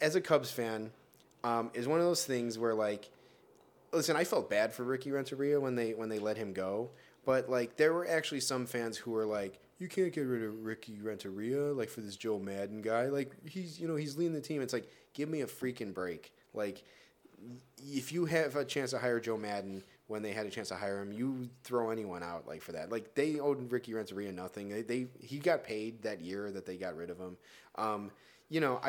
as a Cubs fan, is one of those things where, like, listen, I felt bad for Ricky Renteria when they let him go, but, like, there were actually some fans who were like, you can't get rid of Ricky Renteria, like, for this Joe Madden guy. Like, he's, you know, he's leading the team. It's like, give me a freaking break. Like, if you have a chance to hire Joe Madden when they had a chance to hire him, you throw anyone out, like, for that. Like, they owed Ricky Renteria nothing. He got paid that year that they got rid of him. You know,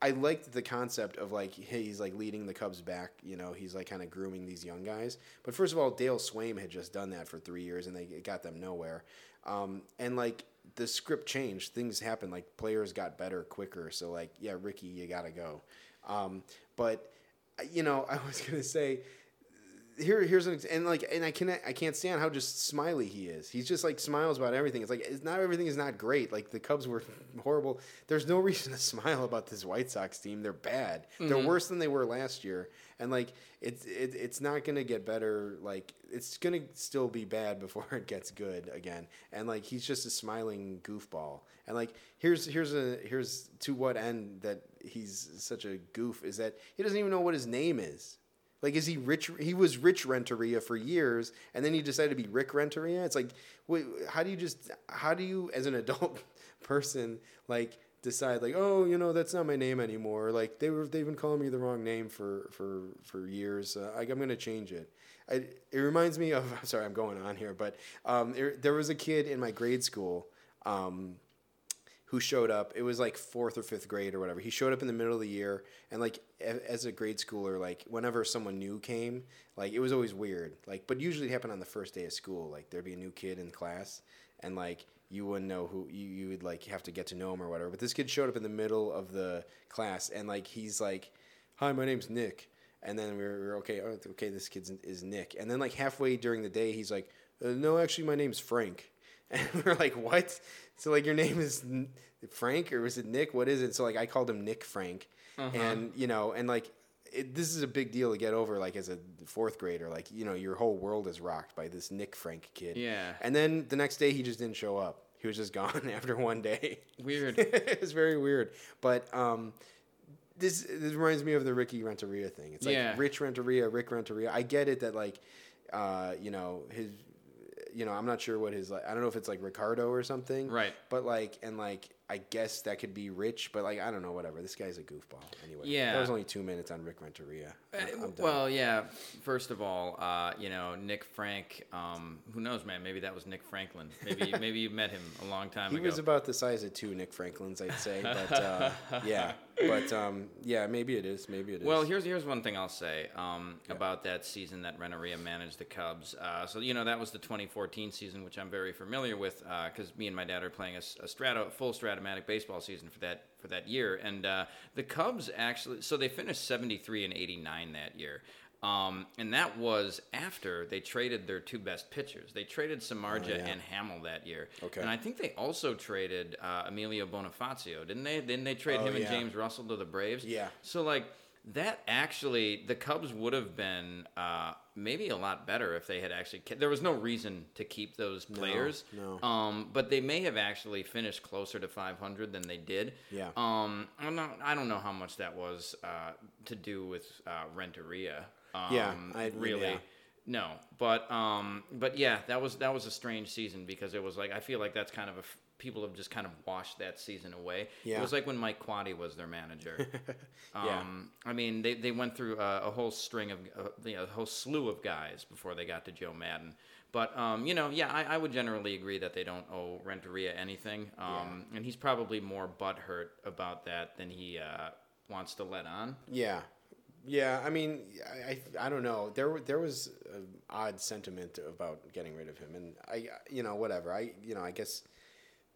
I liked the concept of, like, hey, he's, like, leading the Cubs back. You know, he's, like, kind of grooming these young guys. But first of all, Dale Swaim had just done that for 3 years, and it got them nowhere. And, like, the script changed. Things happened. Like, players got better quicker. So, like, yeah, Ricky, you got to go. But, you know, I was going to say... Here's an example, and I can't stand how just smiley he is. He's just, like, smiles about everything. It's like, it's not everything is not great. Like, the Cubs were horrible. There's no reason to smile about this White Sox team. They're bad. Mm-hmm. They're worse than they were last year. And, like, it's not gonna get better. Like, it's gonna still be bad before it gets good again. And, like, he's just a smiling goofball. And, like, here's to what end that he's such a goof is that he doesn't even know what his name is. Like, is he Rich? He was Rich Renteria for years, and then he decided to be Rick Renteria. It's like, wait, how do you, as an adult person, like, decide, like, oh, you know, that's not my name anymore. Like, they've been calling me the wrong name for years. I'm gonna change it. It reminds me of. I'm sorry, I'm going on here, but there was a kid in my grade school. Who showed up, it was like 4th or 5th grade or whatever. He showed up in the middle of the year, and, like, as a grade schooler, like, whenever someone new came, like, it was always weird. Like, but usually it happened on the first day of school. Like, there'd be a new kid in class, and, like, you wouldn't know who you would, like, have to get to know him or whatever. But this kid showed up in the middle of the class, and, like, he's like, hi, my name's Nick. And then we were okay, this kid is Nick. And then, like, halfway during the day, he's like, no, actually, my name's Frank. And we're like, what? So, like, your name is Frank, or was it Nick? What is it? So, like, I called him Nick Frank. Uh-huh. And, you know, and, like, this is a big deal to get over, like, as a 4th grader. Like, you know, your whole world is rocked by this Nick Frank kid. Yeah. And then the next day, he just didn't show up. He was just gone after one day. Weird. It was very weird. But this reminds me of the Ricky Renteria thing. It's like Rich Renteria, Rick Renteria. I get it that, like, you know, his... You know, I'm not sure what his, like, I don't know if it's like Ricardo or something. Right. But, like, and, like, I guess that could be Rich, but, like, I don't know, whatever. This guy's a goofball anyway. Yeah. That was only 2 minutes on Rick Renteria. Well, yeah. First of all, you know, Nick Frank, who knows, man? Maybe that was Nick Franklin. Maybe you met him a long time ago. He was about the size of two Nick Franklins, I'd say. But, yeah. But, yeah, maybe it is. Well, here's one thing I'll say about that season that Renteria managed the Cubs. So, you know, that was the 2014 season, which I'm very familiar with because me and my dad are playing a full Stratomatic baseball season for that year. And the Cubs actually – so they finished 73-89 that year. And that was after they traded their two best pitchers. They traded Samardzija and Hamill that year. Okay. And I think they also traded Emilio Bonifacio, didn't they? Didn't they trade him and James Russell to the Braves? Yeah. So, like, that actually, the Cubs would have been maybe a lot better if they had actually kept. There was no reason to keep those players. No. But they may have actually finished closer to 500 than they did. Yeah. I don't know how much that was to do with Renteria. No, but yeah, that was a strange season because it was like, I feel like that's kind of people have just kind of washed that season away. Yeah. It was like when Mike Quade was their manager. I mean, they went through a whole string of, a whole slew of guys before they got to Joe Madden. But, I would generally agree that they don't owe Renteria anything. And he's probably more butthurt about that than he wants to let on. Yeah. Yeah, I mean, I don't know. There was an odd sentiment about getting rid of him, and I guess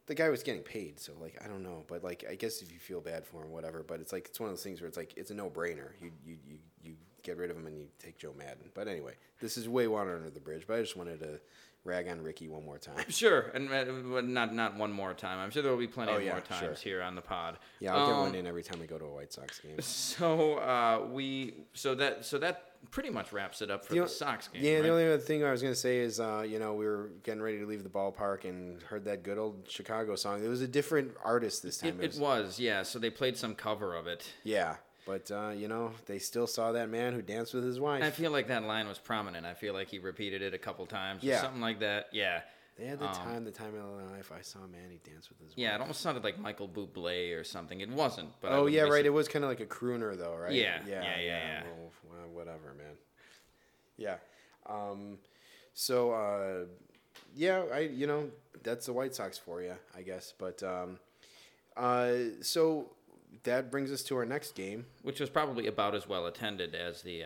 the guy was getting paid, so like I don't know, but like I guess if you feel bad for him, whatever. But it's like it's one of those things where it's like it's a no brainer. You get rid of him and you take Joe Madden. But anyway, this is way water under the bridge. But I just wanted to rag on Ricky one more time. Sure, and not one more time. I'm sure there will be plenty more times here on the pod. Yeah, I'll get one in every time we go to a White Sox game. So that pretty much wraps it up for the Sox game. Yeah, right? The only other thing I was gonna say is we were getting ready to leave the ballpark and heard that good old Chicago song. It was a different artist this time. It was. So they played some cover of it. Yeah. But, they still saw that man who danced with his wife. I feel like that line was prominent. I feel like he repeated it a couple times or something like that. Yeah. They had the time in my life I saw a man, he danced with his wife. Yeah, it almost sounded like Michael Bublé or something. It wasn't. But It was kind of like a crooner, though, right? Yeah. Well, whatever, man. Yeah. That's the White Sox for you, I guess. But, that brings us to our next game, which was probably about as well attended as the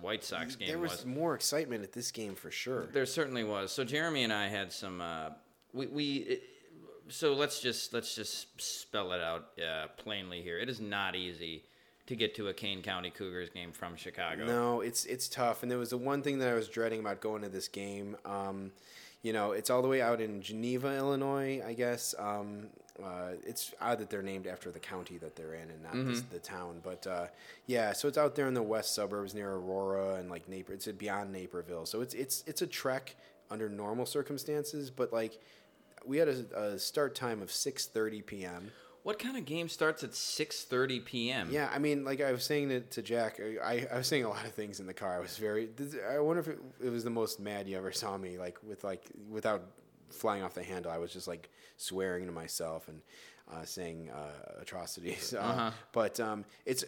White Sox game. There was more excitement at this game for sure. There certainly was. So Jeremy and I had some. So let's just spell it out plainly here. It is not easy to get to a Kane County Cougars game from Chicago. No, it's tough. And there was the one thing that I was dreading about going to this game. It's all the way out in Geneva, Illinois, I guess. It's odd that they're named after the county that they're in and not the town. But, so it's out there in the west suburbs near Aurora and, like, Naperville. It's beyond Naperville. So it's a trek under normal circumstances. But, like, we had a start time of 6:30 p.m. What kind of game starts at 6:30 p.m.? Yeah, I mean, like I was saying to Jack, I was saying a lot of things in the car. I was I wonder if it was the most mad you ever saw me, like, without flying off the handle. I was just, like, swearing to myself and saying atrocities. But it's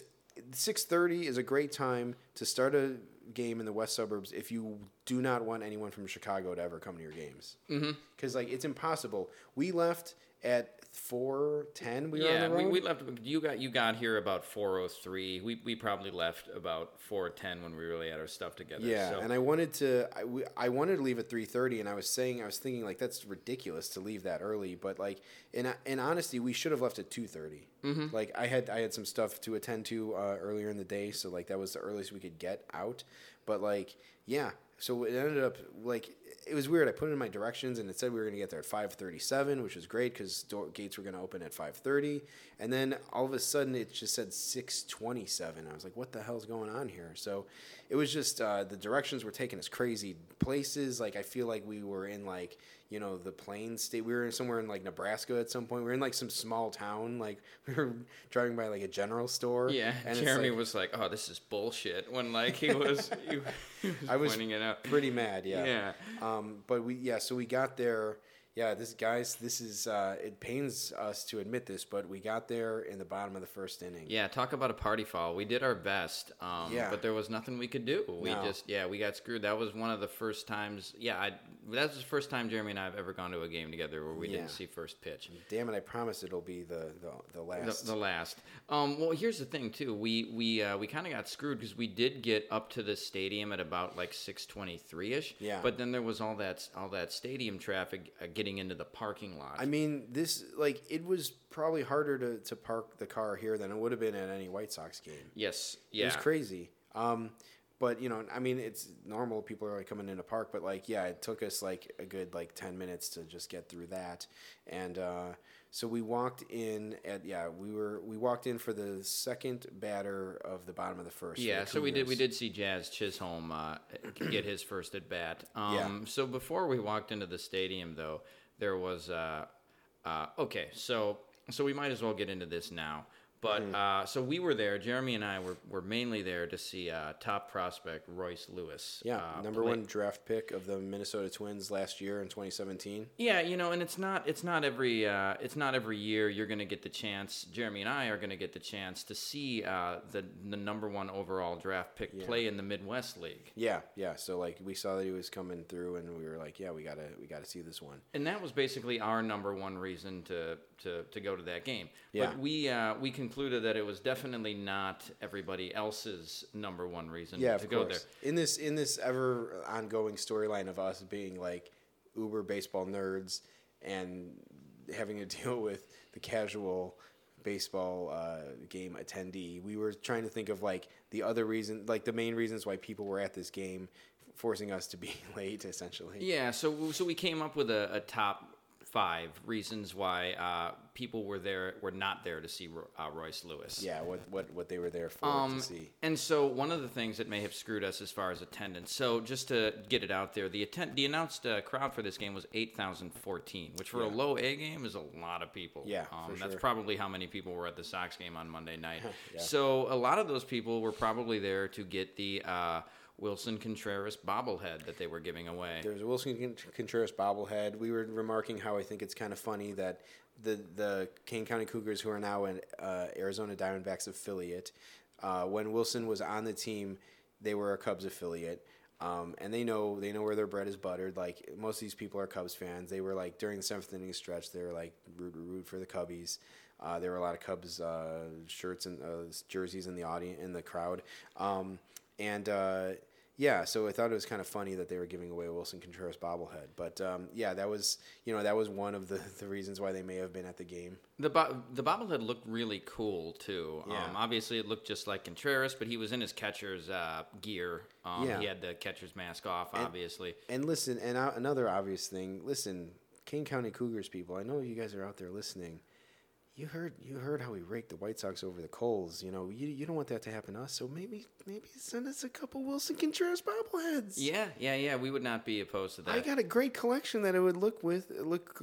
6:30 is a great time to start a game in the west suburbs if you do not want anyone from Chicago to ever come to your games. Because, like, it's impossible. We left at 4:10, we were on the road. We left. You got here about 4:03. We probably left about 4:10 when we really had our stuff together. Yeah, so. And I wanted to leave at 3:30, and I was thinking like that's ridiculous to leave that early. But like in honesty, we should have left at 2:30. Like I had some stuff to attend to earlier in the day, so like that was the earliest we could get out. But like so it ended up like. It was weird. I put it in my directions, and it said we were going to get there at 5:37, which was great because gates were going to open at 5:30. And then all of a sudden, it just said 6:27. I was like, what the hell's going on here? So it was just the directions were taking us crazy places. Like I feel like we were in like the Plains State. We were somewhere in like Nebraska at some point. We were in like some small town. Like we were driving by like a general store. Yeah, and Jeremy was like, "Oh, this is bullshit." When like he was pointing it out. Pretty mad. Yeah. Yeah. So we got there. Yeah, this is it pains us to admit this, but we got there in the bottom of the first inning. Yeah, talk about a party foul. We did our best, but there was nothing we could do. We got screwed. That was one of the first times. Yeah, that was the first time Jeremy and I have ever gone to a game together where we didn't see first pitch. Damn it! I promise it'll be the last. The last. Well, here's the thing too. We kind of got screwed because we did get up to the stadium at about like 6:23ish. Yeah. But then there was all that stadium traffic getting into the parking lot. I mean, this like it was probably harder to park the car here than it would have been at any White Sox game. Yes, yeah, it was crazy. But, you know, I mean, it's normal. People are, like, coming in a park. But, like, yeah, it took us, like, a good, like, 10 minutes to just get through that. And so we walked in at, yeah, we walked in for the second batter of the bottom of the first. Yeah, so we did see Jazz Chisholm get his first at bat. So before we walked into the stadium, though, there was, okay, so we might as well get into this now. But so we were there. Jeremy and I were mainly there to see top prospect Royce Lewis. Yeah, number one draft pick of the Minnesota Twins last year in 2017. Yeah, you know, and it's not every year you're going to get the chance. Jeremy and I are going to get the chance to see the number one overall draft pick play in the Midwest League. Yeah. So like we saw that he was coming through, and we were like, yeah, we gotta see this one. And that was basically our number one reason to go to that game. Yeah. But we concluded that it was definitely not everybody else's number one reason to go there. In this ever ongoing storyline of us being like uber baseball nerds and having to deal with the casual baseball game attendee, we were trying to think of like the other reason, like the main reasons why people were at this game, forcing us to be late essentially. Yeah, so we came up with a top 5 reasons why people were not there to see Royce Lewis. Yeah, what they were there for to see. And so one of the things that may have screwed us as far as attendance. So just to get it out there, the announced crowd for this game was 8,014, which for a low A game is a lot of people. Yeah, for sure. That's probably how many people were at the Sox game on Monday night. Yeah. So a lot of those people were probably there to get the Wilson Contreras bobblehead that they were giving away. There was a Wilson Contreras bobblehead. We were remarking how I think it's kind of funny that the Kane County Cougars, who are now an Arizona Diamondbacks affiliate, when Wilson was on the team, they were a Cubs affiliate. And they know where their bread is buttered. Like most of these people are Cubs fans. They were like during the 7th inning stretch, they were like root for the Cubbies. There were a lot of Cubs shirts and jerseys in the audience, in the crowd. So I thought it was kind of funny that they were giving away a Wilson Contreras bobblehead. But, that was one of the reasons why they may have been at the game. The bobblehead looked really cool, too. Yeah. Obviously, it looked just like Contreras, but he was in his catcher's gear. He had the catcher's mask off, obviously. And listen, and another obvious thing, listen, Kane County Cougars people, I know you guys are out there listening. You heard how we raked the White Sox over the coals. You know, you don't want that to happen to us, so maybe send us a couple Wilson Contreras bobbleheads. Yeah. We would not be opposed to that. I got a great collection that I would look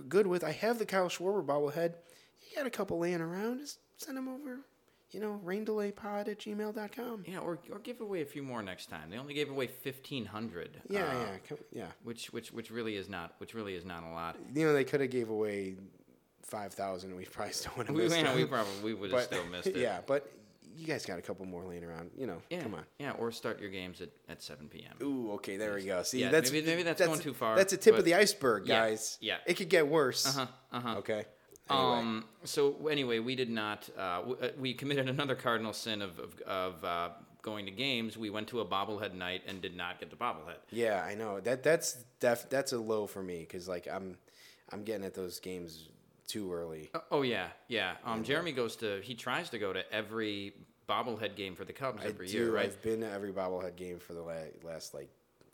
good with. I have the Kyle Schwarber bobblehead. You got a couple laying around, just send them over. You know, raindelaypod@gmail.com. Yeah, or give away a few more next time. They only gave away 1,500. Yeah. Which really is not a lot. You know, they could have gave away 5,000, we probably still would have missed it. We probably would have still missed it. Yeah, but you guys got a couple more laying around. You know, come on. Yeah, or start your games at 7 p.m. Ooh, okay, there we go. See, yeah, that's going too far. That's the tip of the iceberg, guys. Yeah. It could get worse. Okay. Anyway. So anyway, we did not. We committed another cardinal sin of going to games. We went to a bobblehead night and did not get the bobblehead. Yeah, I know that's a low for me because like I'm getting at those games too early. Oh yeah. Jeremy tries to go to every bobblehead game for the Cubs every year, right? I've been to every bobblehead game for the last like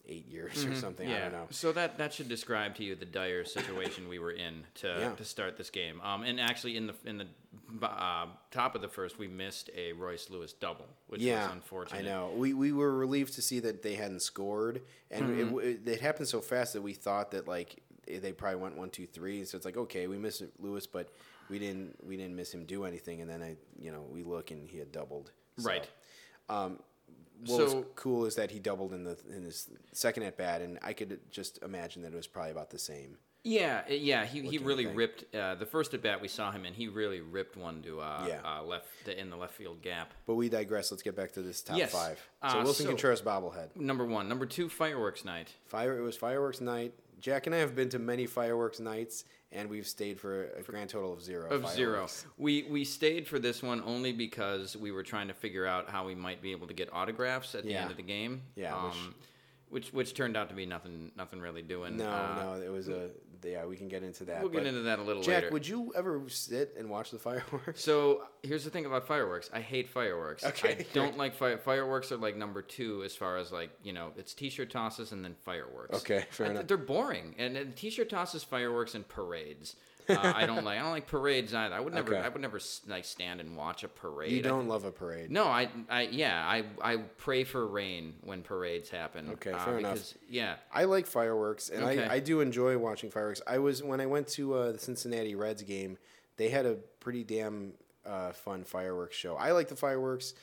8 years or something. Yeah. I don't know. So that should describe to you the dire situation we were in to start this game. And actually, in the top of the first, we missed a Royce Lewis double, which was unfortunate. I know. We were relieved to see that they hadn't scored, and it happened so fast that we thought that like they probably went 1, 2, 3, so it's like okay, we missed Lewis, but we didn't miss him do anything. And then we look and he had doubled. So, right. What was cool is that he doubled in his second at bat, and I could just imagine that it was probably about the same. Yeah. He really ripped the first at bat we saw him, and he really ripped one to left in the left field gap. But we digress. Let's get back to this top 5. So Wilson Contreras bobblehead. Number 1, number 2, fireworks night. It was fireworks night. Jack and I have been to many fireworks nights, and we've stayed for a grand total of 0 fireworks. We stayed for this one only because we were trying to figure out how we might be able to get autographs at the end of the game. Yeah, Which turned out to be nothing really doing. No, it was a... Yeah, we can get into that. We'll get into that a little later. Jack, would you ever sit and watch the fireworks? So, here's the thing about fireworks. I hate fireworks. Okay. I don't like fireworks are like number two as far as like, you know, it's t-shirt tosses and then fireworks. Okay, fair enough. They're boring. And t-shirt tosses, fireworks, and parades. I don't like parades either. I would never like stand and watch a parade. You don't love a parade. No, I pray for rain when parades happen. Okay, fair enough. Yeah, I like fireworks, and okay. I do enjoy watching fireworks. When I went to the Cincinnati Reds game, they had a pretty damn fun fireworks show. I like the fireworks.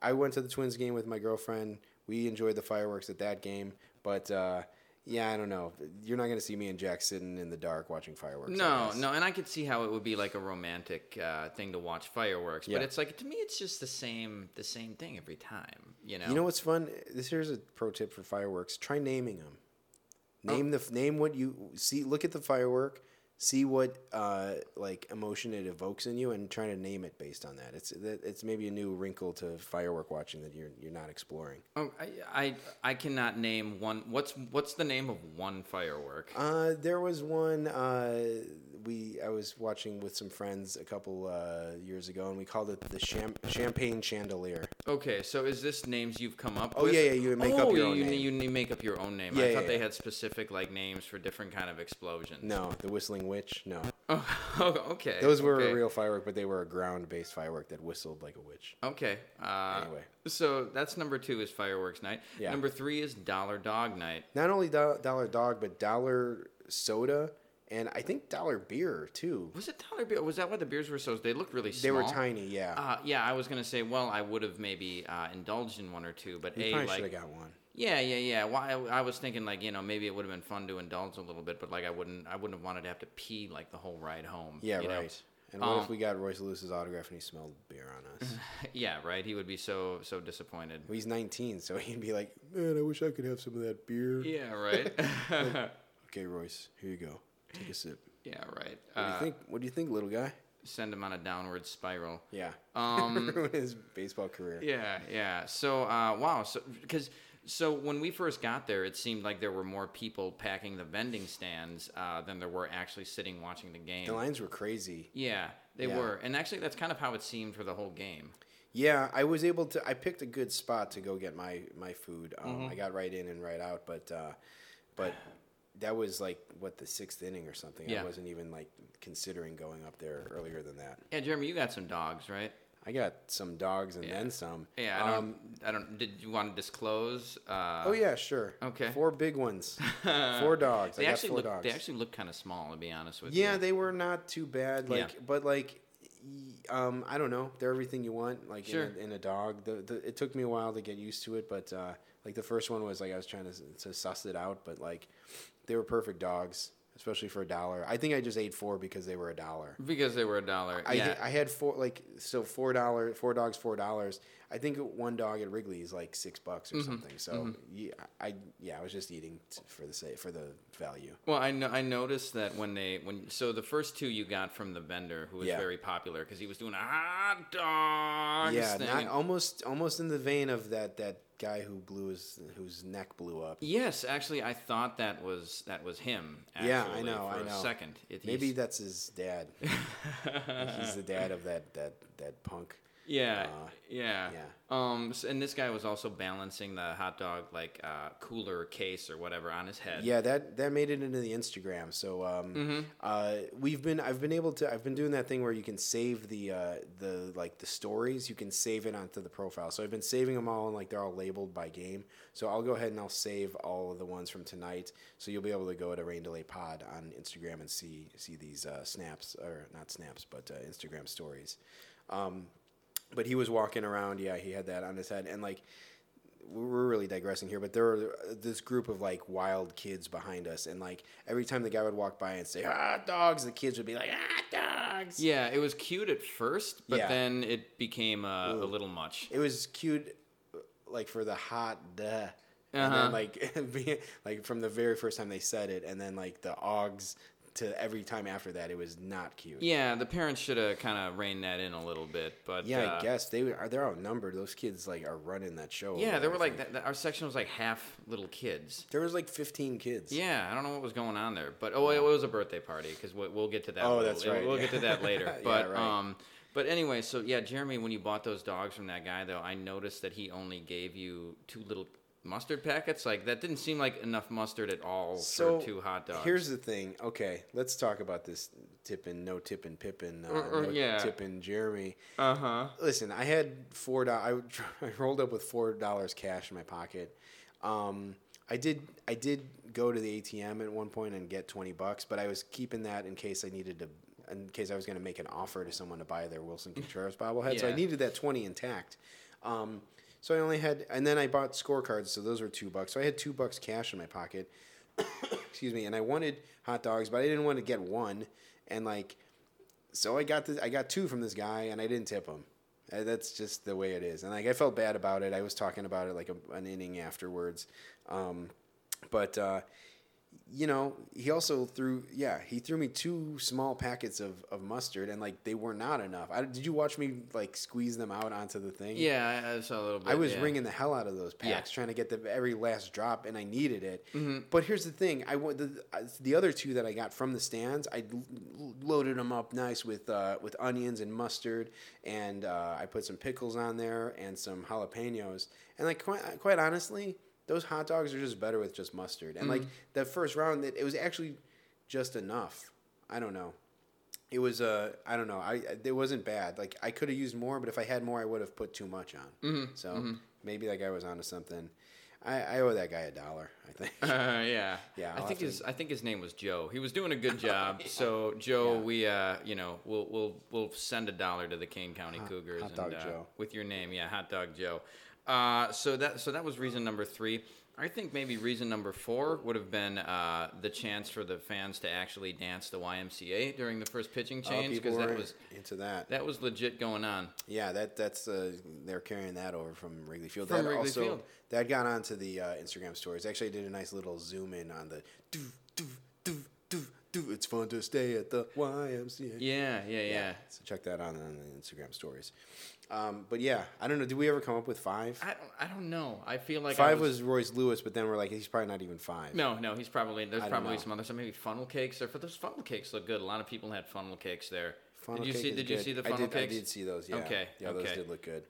I went to the Twins game with my girlfriend. We enjoyed the fireworks at that game, but. Yeah, I don't know. You're not going to see me and Jack sitting in the dark watching fireworks. No, and I could see how it would be like a romantic thing to watch fireworks, yeah. But it's like, to me, it's just the same thing every time, you know? You know what's fun? Here's a pro tip for fireworks. Try naming them. Name what you see. Look at the firework. See what like emotion it evokes in you, and try to name it based on that. It's maybe a new wrinkle to firework watching that you're not exploring. Oh, I cannot name one. What's the name of one firework? There was one I was watching with some friends a couple years ago, and we called it the Champagne Chandelier. Okay, so is this names you've come up with? Yeah, you make up your own name. You make up your own name. Yeah, I thought they had specific like names for different kind of explosions. No, the whistling witch? No. Oh, okay. Those were a real firework, but they were a ground-based firework that whistled like a witch. Okay. Anyway. So that's number two is fireworks night. Yeah. Number three is dollar dog night. Not only dollar dog, but dollar soda and I think dollar beer, too. Was it dollar beer? Was that why the beers were so... They looked really small. They were tiny, yeah. Yeah, I was going to say, well, I would have maybe indulged in one or two, but you probably should have got one. Yeah. Well, I was thinking like, you know, maybe it would have been fun to indulge a little bit, but like I wouldn't have wanted to have to pee like the whole ride home. Yeah, right. Know? And what if we got Royce Lewis's autograph and he smelled beer on us? Yeah, right. He would be so disappointed. Well, he's 19, so he'd be like, man, I wish I could have some of that beer. Yeah, right. Like, okay, Royce, here you go. Take a sip. Yeah, right. What do you think, little guy? Send him on a downward spiral. Yeah. Ruin his baseball career. Yeah. So wow. So because. So when we first got there, it seemed like there were more people packing the vending stands than there were actually sitting watching the game. The lines were crazy. Yeah, they were. And actually, that's kind of how it seemed for the whole game. Yeah, I picked a good spot to go get my food. I got right in and right out, but that was like, what, the sixth inning or something. Yeah. I wasn't even like considering going up there earlier than that. Yeah, Jeremy, you got some dogs, right? I got some dogs and then some. Yeah, I don't. Did you want to disclose? Oh yeah, sure. Okay. 4 big ones. 4 dogs. I got four dogs. They actually look kind of small, to be honest with you. Yeah, they were not too bad. Like, yeah. But like, I don't know. They're everything you want. Like sure. in a dog. It took me a while to get used to it, but like the first one was like I was trying to suss it out, but like they were perfect dogs. Especially for $1. I think I just ate 4 because they were $1. Because they were $1. Yeah. I had 4 like so $4, 4 dogs, $4. I think one dog at Wrigley is like $6 or something. So I was just eating for the value. Well, I noticed that when the first 2 you got from the vendor who was very popular because he was doing a hot dog. Yeah, thing. Almost in the vein of that guy whose neck blew up. Yes, actually, I thought that was him. Actually, yeah, I know. A second, maybe that's his dad. He's the dad of that punk. Yeah. And this guy was also balancing the hot dog like cooler case or whatever on his head. Yeah, that made it into the Instagram. So I've been doing that thing where you can save the like the stories. You can save it onto the profile. So I've been saving them all, and like they're all labeled by game. So I'll go ahead and I'll save all of the ones from tonight. So you'll be able to go to Rain Delay Pod on Instagram and see these snaps or not snaps, but Instagram stories. But he was walking around, yeah, he had that on his head. And, like, we're really digressing here, but there were this group of, like, wild kids behind us. And, like, every time the guy would walk by and say, hot dogs, the kids would be like, hot dogs. Yeah, it was cute at first, but then it became a little much. It was cute, like, for the hot duh. And then, like, from the very first time they said it, and then, like, the augs to every time after that, it was not cute. Yeah, the parents should have kind of reined that in a little bit. But yeah, I guess they're outnumbered. Those kids like are running that show. Yeah, there were like our section was like half little kids. There was like 15 kids. Yeah, I don't know what was going on there, but it was a birthday party because we'll get to that. Oh, that's right. We'll get to that later. But yeah, right. But anyway, so yeah, Jeremy, when you bought those dogs from that guy, though, I noticed that he only gave you two little mustard packets. Like, that didn't seem like enough mustard at all for two hot dogs. Here's the thing. Okay, let's talk about this tippin', no tippin', pippin', no tippin', Jeremy. Uh-huh. Listen, I had $4. I rolled up with $4 cash in my pocket. I did go to the ATM at one point and get $20, but I was keeping that in case I was going to make an offer to someone to buy their Wilson Contreras bobblehead. Yeah. So I needed that 20 intact. So I only had, and then I bought scorecards, so those were $2. So I had $2 cash in my pocket, excuse me, and I wanted hot dogs, but I didn't want to get one, and so I got two from this guy, and I didn't tip him. That's just the way it is, and I felt bad about it. I was talking about it an inning afterwards, he also threw me two small packets of mustard, and they were not enough. Did you watch me squeeze them out onto the thing? Yeah, I saw a little bit. I was wringing the hell out of those packs, trying to get every last drop, and I needed it. Mm-hmm. But here's the thing: the other two that I got from the stands, I loaded them up nice with onions and mustard, and I put some pickles on there and some jalapenos, and quite honestly, those hot dogs are just better with just mustard. And that first round, it was actually just enough. I don't know. It was I don't know. It wasn't bad. I could have used more, but if I had more, I would have put too much on. Mm-hmm. So maybe that guy was onto something. I owe that guy $1, I think. Yeah. Yeah. I think his name was Joe. He was doing a good job. Yeah. So Joe, we we'll send $1 to the Kane County Cougars. Hot dog Joe. With your name, yeah, hot dog Joe. So that was reason number 3. I think maybe reason number 4 would have been the chance for the fans to actually dance the YMCA during the first pitching change, because that was into that. That was legit going on. Yeah, that's they're carrying that over from Wrigley Field. From Wrigley Field. That got onto the Instagram stories. Actually, I did a nice little zoom in on the doo doo doo doo doo. It's fun to stay at the YMCA. Yeah. So check that out on the Instagram stories. But yeah, I don't know. Did we ever come up with 5? I don't know. I feel like 5 was Royce Lewis, but then we're like, he's probably not even 5. No, he's probably some other stuff. Maybe funnel cakes. But those funnel cakes look good. A lot of people had funnel cakes there. Did you see the funnel cakes? I did see those. Yeah. Okay. Yeah, those did look good.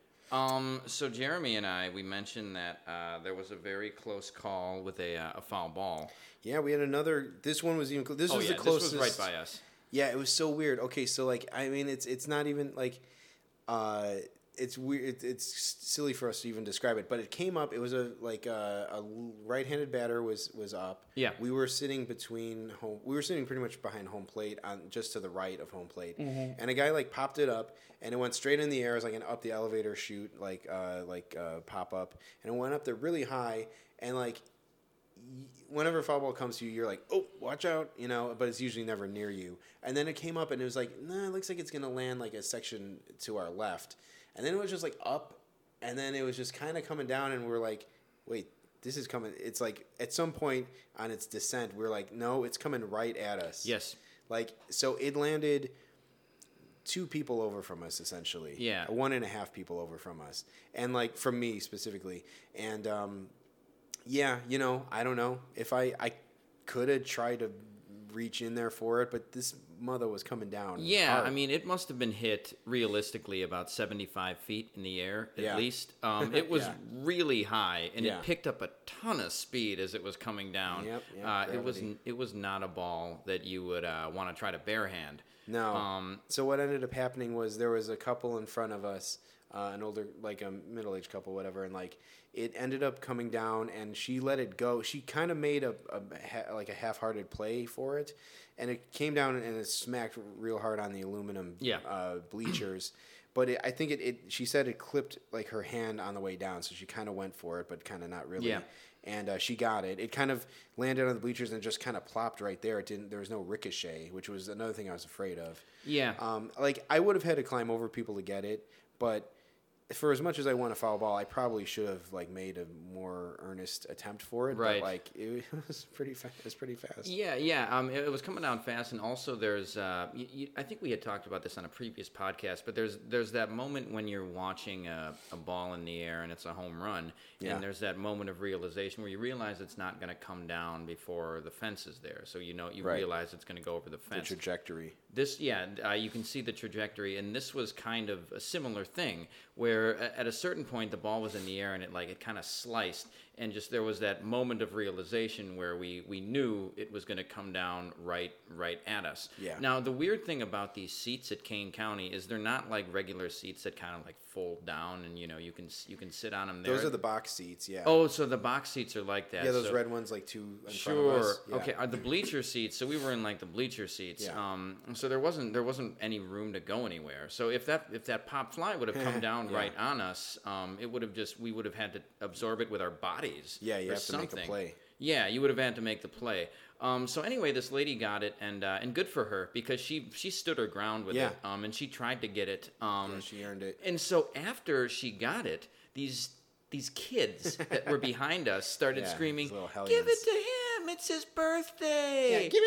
So Jeremy and we mentioned that there was a very close call with a foul ball. Yeah, we had another. This one was even. The closest. This was right by us. Yeah, it was so weird. Okay, so it's not even it's weird. It's silly for us to even describe it, but it came up. It was a right-handed batter was up. Yeah, we were sitting pretty much behind home plate, on just to the right of home plate, mm-hmm. and a guy popped it up, and it went straight in the air. It was an up the elevator shoot, pop up, and it went up there really high, and whenever a foul ball comes to you, you're like, oh, watch out, but it's usually never near you. And then it came up, and it was like, nah, it looks like it's going to land a section to our left. And then it was just up, and then it was just kind of coming down, and we were like, wait, this is coming. It's at some point on its descent, we were like, no, it's coming right at us. Yes. So it landed 2 people over from us, essentially. Yeah. 1.5 people over from us. And from me specifically. And, yeah, I don't know if I could have tried to reach in there for it, but this mother was coming down. Yeah, hard. I mean, it must have been hit realistically about 75 feet in the air at least. It was really high, and it picked up a ton of speed as it was coming down. Yep, it was not a ball that you would want to try to barehand. No. So what ended up happening was there was a couple in front of us. An older, a middle-aged couple, whatever, and it ended up coming down, and she let it go. She kind of made a half-hearted play for it, and it came down and it smacked real hard on the aluminum bleachers. But she said it clipped her hand on the way down, so she kind of went for it, but kind of not really. Yeah. And she got it. It kind of landed on the bleachers and just kind of plopped right there. There was no ricochet, which was another thing I was afraid of. Yeah. I would have had to climb over people to get it, but for as much as I want a foul ball, I probably should have like made a more earnest attempt for it. Right. But like it was pretty fast. Yeah. It was coming down fast, and also there's I think we had talked about this on a previous podcast, but there's that moment when you're watching a ball in the air and it's a home run, and there's that moment of realization where you realize it's not going to come down before the fence is there. So you realize it's going to go over the fence. The trajectory. You can see the trajectory, and this was kind of a similar thing where at a certain point the ball was in the air and it kind of sliced, and just there was that moment of realization where we knew it was going to come down right at us. Yeah. Now the weird thing about these seats at Kane County is they're not like regular seats that kind of like fold down, and you can sit on them there. Those are the box seats, yeah. Oh, so the box seats are like that. Yeah, those red ones like two in front of us. Yeah. Okay, are the bleacher seats. So we were in like the bleacher seats. Yeah. So there wasn't any room to go anywhere. So if that pop fly would have come down right on us, it would have we would have had to absorb it with our bodies. Yeah, you have to make a play. Yeah, you would have had to make the play. So anyway, this lady got it, and good for her, because she stood her ground with it, and she tried to get it. She earned it. And so after she got it, these kids that were behind us started screaming, "Give it to him! It's his birthday. Yeah, give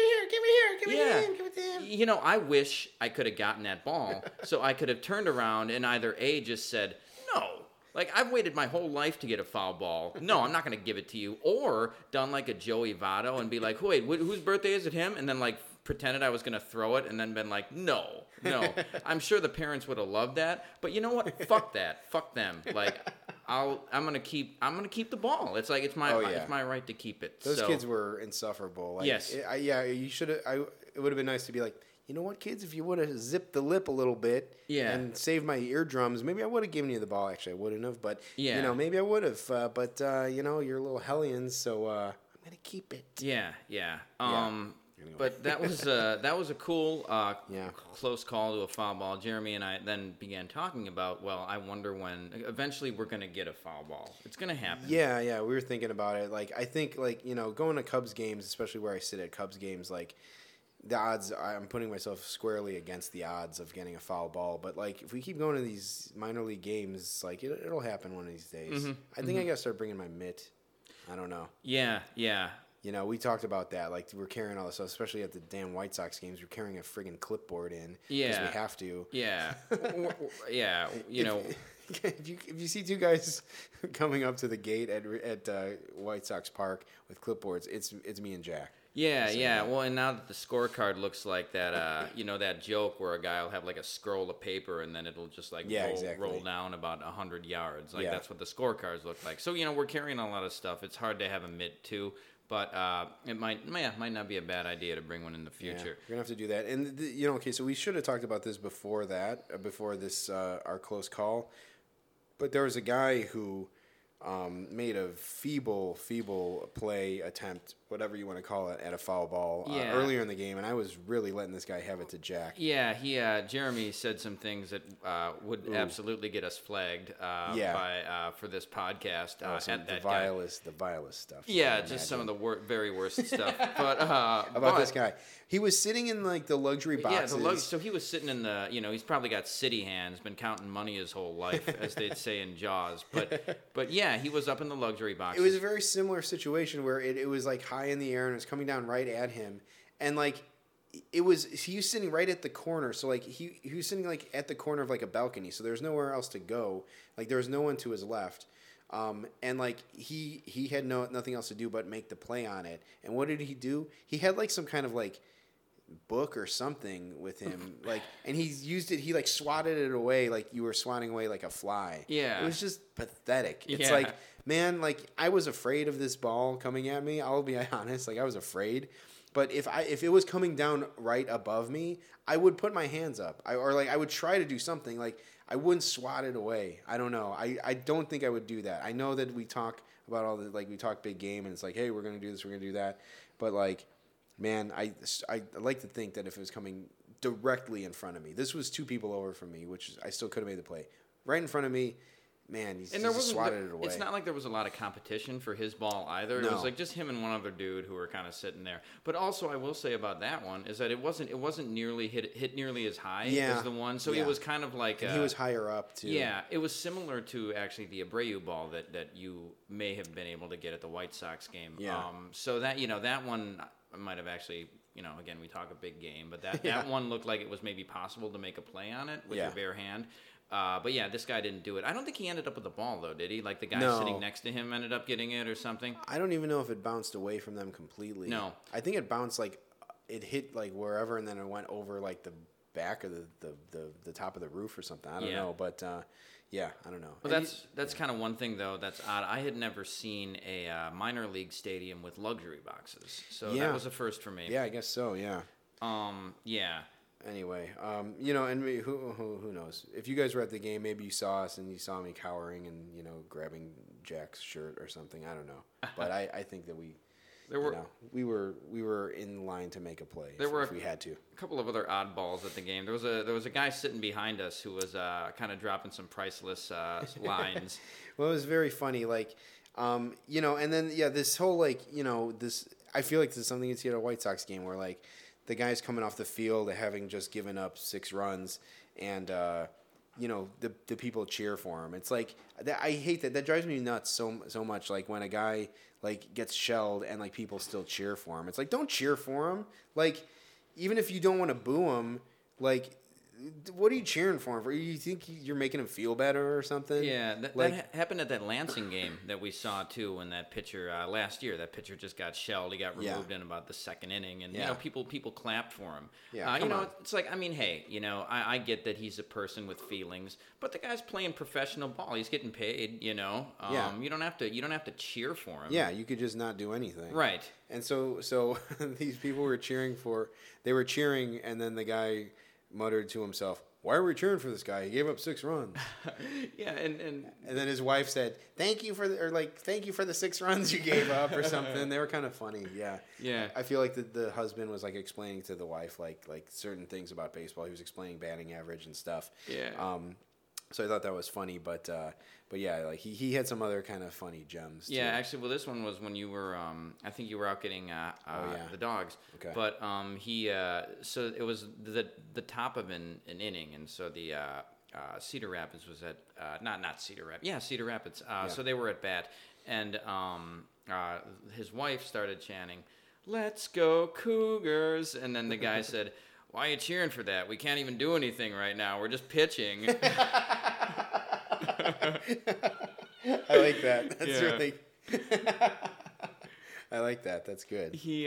it to him. You know, I wish I could have gotten that ball so I could have turned around and either A, just said, no. Like, I've waited my whole life to get a foul ball. No, I'm not going to give it to you. Or done like a Joey Votto and be like, wait, whose birthday is it? Him? And then, like, pretended I was going to throw it and then been like, no. I'm sure the parents would have loved that. But you know what? Fuck that. Fuck them. Like... I'm gonna keep the ball. It's like it's my right to keep it. Those kids were insufferable. Like, yes. It would have been nice to be like, you know what, kids, if you would have zipped the lip a little bit and saved my eardrums, maybe I would have given you the ball. Actually, I wouldn't have, but maybe I would have. But you're little hellions, so I'm gonna keep it. Yeah. Anyway. But that was a cool close call to a foul ball. Jeremy and I then began talking about, I wonder when eventually we're going to get a foul ball. It's going to happen. Yeah. We were thinking about it. Like, I think, like, you know, going to Cubs games, especially where I sit at Cubs games, like, the odds, I'm putting myself squarely against the odds of getting a foul ball. But, like, if we keep going to these minor league games, like, it'll happen one of these days. Mm-hmm. I think I got to start bringing my mitt. I don't know. Yeah. You know, we talked about that. Like, we're carrying all this stuff, especially at the damn White Sox games. We're carrying a friggin' clipboard in because we have to. Yeah. Yeah. You know, if you see two guys coming up to the gate at White Sox Park with clipboards, it's me and Jack. Yeah. Well, and now that the scorecard looks like that, that joke where a guy will have like a scroll of paper and then it'll just like roll down about 100 yards. Like that's what the scorecards look like. So, you know, we're carrying a lot of stuff. It's hard to have a mitt too. But it might not be a bad idea to bring one in the future. We're going to have to do that. And, so we should have talked about this before our close call. But there was a guy who made a feeble play attempt, whatever you want to call it, at a foul ball earlier in the game. And I was really letting this guy have it to Jack. Yeah, Jeremy said some things that would absolutely get us flagged for this podcast. The vilest stuff. Yeah, just some of the very worst stuff. But about this guy. He was sitting in, like, the luxury boxes. Yeah, so he was sitting in the, he's probably got city hands, been counting money his whole life, as they'd say in Jaws. But yeah, he was up in the luxury boxes. It was a very similar situation where it was, like, high in the air and it was coming down right at him. And, like, he was sitting right at the corner. So, like, he was sitting, like, at the corner of, like, a balcony. So there's nowhere else to go. Like, there was no one to his left. And, like, he had nothing else to do but make the play on it. And what did he do? He had, like, some kind of, like, book or something with him, like, and he used it. He like swatted it away, like you were swatting away like a fly. Yeah, it was just pathetic. It's like, man, like I was afraid of this ball coming at me. I'll be honest, like I was afraid. But if it was coming down right above me, I would put my hands up. I would try to do something. Like I wouldn't swat it away. I don't know. I don't think I would do that. I know that we talk about all the like we talk big game and it's like, hey, we're gonna do this, we're gonna do that, but like. Man, I like to think that if it was coming directly in front of me, this was two people over from me, which I still could have made the play. Right in front of me, man, he's just swatted it away. It's not like there was a lot of competition for his ball either. No. It was like just him and one other dude who were kind of sitting there. But also, I will say about that one is that it wasn't nearly hit nearly as high as the one. So it was kind of like he was higher up too. Yeah, it was similar to actually the Abreu ball that you may have been able to get at the White Sox game. Yeah. So that that one might have actually. Again, we talk a big game, but that one looked like it was maybe possible to make a play on it with your bare hand. But yeah, this guy didn't do it. I don't think he ended up with the ball, though, did he? Like the guy sitting next to him ended up getting it or something? I don't even know if it bounced away from them completely. No. I think it bounced like it hit like wherever and then it went over like the back of the top of the roof or something. I don't know, but I don't know. Well, that's kind of one thing though that's odd. I had never seen a minor league stadium with luxury boxes, so that was a first for me. Yeah, I guess so. Yeah. Anyway, and who knows? If you guys were at the game, maybe you saw us and you saw me cowering and grabbing Jack's shirt or something. I don't know, but I think that we. There were we were in line to make a play. There were if we had to. A couple of other oddballs at the game. There was a guy sitting behind us who was kind of dropping some priceless lines. Well, it was very funny. Like, and then this whole like this. I feel like this is something you see at a White Sox game where like the guy's coming off the field having just given up 6 runs and. The people cheer for him. It's like I hate that. That drives me nuts so much. Like when a guy like gets shelled and like people still cheer for him. It's like don't cheer for him. Like even if you don't want to boo him, like what are you cheering for him for? You think you're making him feel better or something? Yeah, that happened at that Lansing game that we saw too. When that pitcher last year, that pitcher just got shelled. He got removed in about the second inning, and people clapped for him. Yeah, it's like hey, I get that he's a person with feelings, but the guy's playing professional ball. He's getting paid. You don't have to cheer for him. Yeah, you could just not do anything. Right. And so these people were cheering for. They were cheering, and then the guy. Muttered to himself, "Why are we cheering for this guy? He gave up 6 runs." Yeah, and then his wife said, "Thank you for the, thank you for the 6 runs you gave up," or something. They were kind of funny. Yeah, yeah. I feel like the husband was like explaining to the wife like certain things about baseball. He was explaining batting average and stuff. Yeah. So I thought that was funny, but yeah, like he had some other kind of funny gems. Too. Yeah, actually, well, this one was when you were, I think you were out getting the dogs. Okay. But he, so it was the top of an inning, and so the Cedar Rapids was at not Cedar Rapids, Cedar Rapids. So they were at bat, and his wife started chanting, "Let's go Cougars," and then the guy said. "Why are you cheering for that? We can't even do anything right now. We're just pitching." I like that. That's really. I like that. That's good. He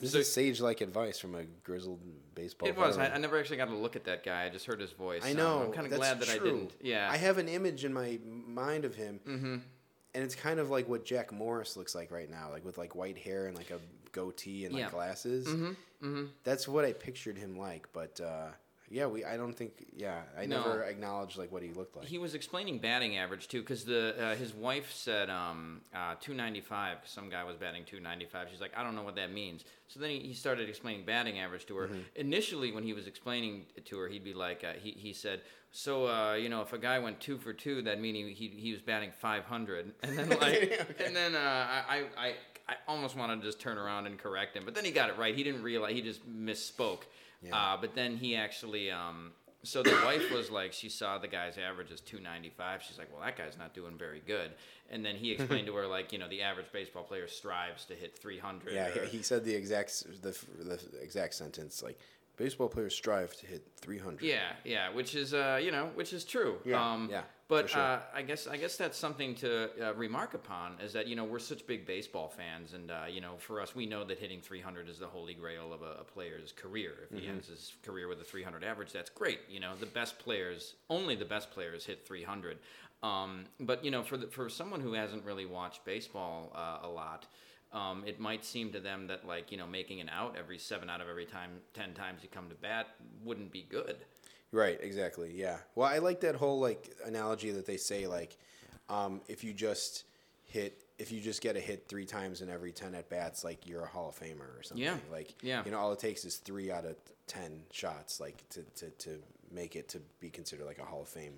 This is sage-like advice from a grizzled baseball player. It was. I never actually got to look at that guy. I just heard his voice. I know. I'm kind of glad that true. I didn't. Yeah. I have an image in my mind of him. Mm-hmm. And it's kind of like what Jack Morris looks like right now, like with like white hair and like a goatee and like glasses. Mm-hmm. Mm-hmm. That's what I pictured him like, but never acknowledged like what he looked like. He was explaining batting average too, because his wife said 295. Cause some guy was batting 295. She's like, I don't know what that means. So then he started explaining batting average to her. Mm-hmm. Initially, when he was explaining it to her, he'd be like, he said. So, if a guy went 2 for 2, that'd mean he was batting 500. And then, I almost wanted to just turn around and correct him. But then he got it right. He didn't realize. He just misspoke. Yeah. But then he actually... so the wife was like, she saw the guy's average as 295. She's like, well, that guy's not doing very good. And then he explained to her, like, the average baseball player strives to hit 300. Yeah, he said the exact sentence, like... Baseball players strive to hit 300. Yeah, which is true. Yeah. But sure. I guess that's something to remark upon is that we're such big baseball fans, and for us, we know that hitting 300 is the holy grail of a player's career. If he ends his career with a 300 average, that's great. Only the best players hit 300. But for someone who hasn't really watched baseball a lot. It might seem to them that making an out every 7 out of every 10 times you come to bat wouldn't be good. Right, exactly, yeah. Well, I like that whole analogy that they say if you just get a hit 3 times in every 10 at bats, you're a Hall of Famer or something. Yeah. All it takes is 3 out of 10 shots to make it to be considered like a Hall of Fame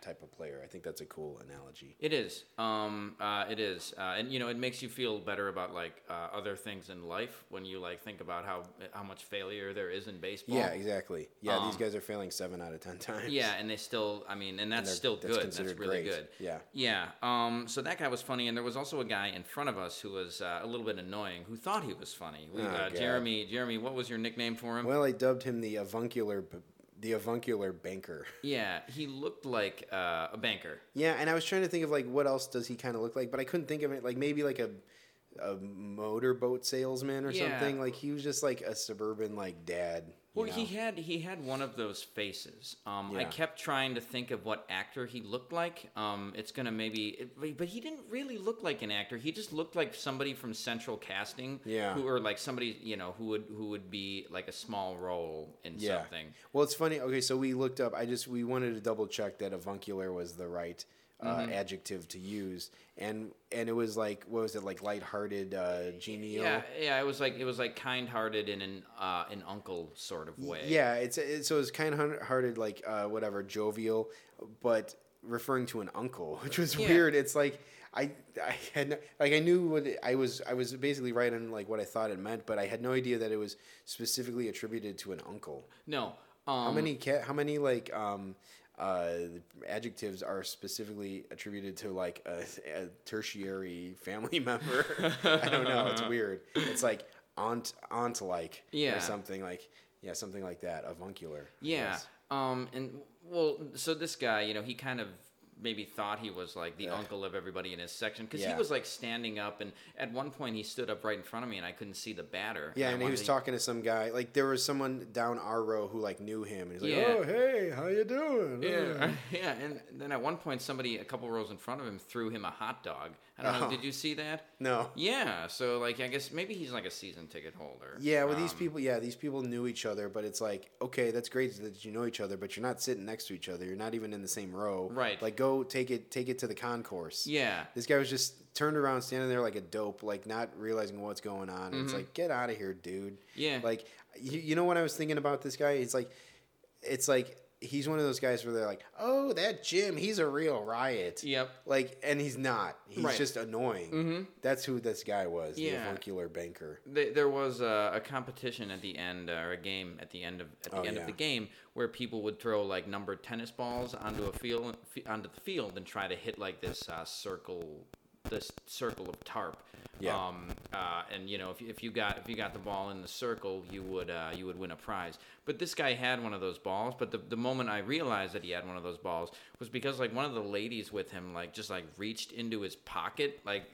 type of player. I think that's a cool analogy. It is. And, you know, it makes you feel better about, like, other things in life when you, like, think about how much failure there is in baseball. Yeah, exactly. Yeah, these guys are failing 7 out of 10 times. Yeah, and they still, I mean, and that's still good. That's really good. Yeah. Yeah. So that guy was funny, and there was also a guy in front of us who was a little bit annoying, who thought he was funny. Jeremy, what was your nickname for him? Well, I dubbed him the avuncular banker. Yeah, he looked like a banker. Yeah, and I was trying to think of, like, what else does he kind of look like, but I couldn't think of it. Like, maybe like a motorboat salesman or something. Like, he was just like a suburban, like, dad. Well, you know? he had one of those faces. I kept trying to think of what actor he looked like. But he didn't really look like an actor. He just looked like somebody from Central Casting, who would be like a small role in something. Well, it's funny. Okay, so we looked up. We wanted to double check that avuncular was the right adjective to use, and it was like, what was it, like, lighthearted, genial? Yeah, it was like kind-hearted in an uncle sort of way. Yeah, it's kind-hearted, like, whatever, jovial, but referring to an uncle, which was weird. It's like I had no, like, I knew what I was basically right on, like, what I thought it meant, but I had no idea that it was specifically attributed to an uncle. No, how many like adjectives are specifically attributed to, like, a tertiary family member? I don't know. It's weird. It's like aunt-like or something like, something like that. Avuncular. Yeah. So this guy, you know, he kind of maybe thought he was like the uncle of everybody in his section, because he was like standing up, and at one point he stood up right in front of me and I couldn't see the batter. Yeah, and he was talking to some guy. Like, there was someone down our row who, like, knew him, and he's like, "Oh, hey, how you doing?" Yeah, yeah. And then at one point, somebody a couple rows in front of him threw him a hot dog. I don't know. Did you see that? No. Yeah. So, like, I guess maybe he's like a season ticket holder. Yeah. Well, these people knew each other, but it's like, okay, that's great that you know each other, but you're not sitting next to each other. You're not even in the same row. Right. Like, go take it to the concourse. Yeah. This guy was just turned around, standing there like a dope, like, not realizing what's going on. Mm-hmm. It's like, get out of here, dude. Yeah. Like, you know what I was thinking about this guy? It's like he's one of those guys where they're like, "Oh, that Jim, he's a real riot." Yep. Like, and he's not. He's just annoying. Mm-hmm. That's who this guy was, the avuncular banker. There was a competition at the end, or a game at the end of of the game, where people would throw, like, numbered tennis balls onto the field and try to hit, like, this circle of tarp. Yeah. And, you know, if you got the ball in the circle, you would win a prize. But this guy had one of those balls. But the moment I realized that he had one of those balls was because, like, one of the ladies with him, like, just, like, reached into his pocket, like,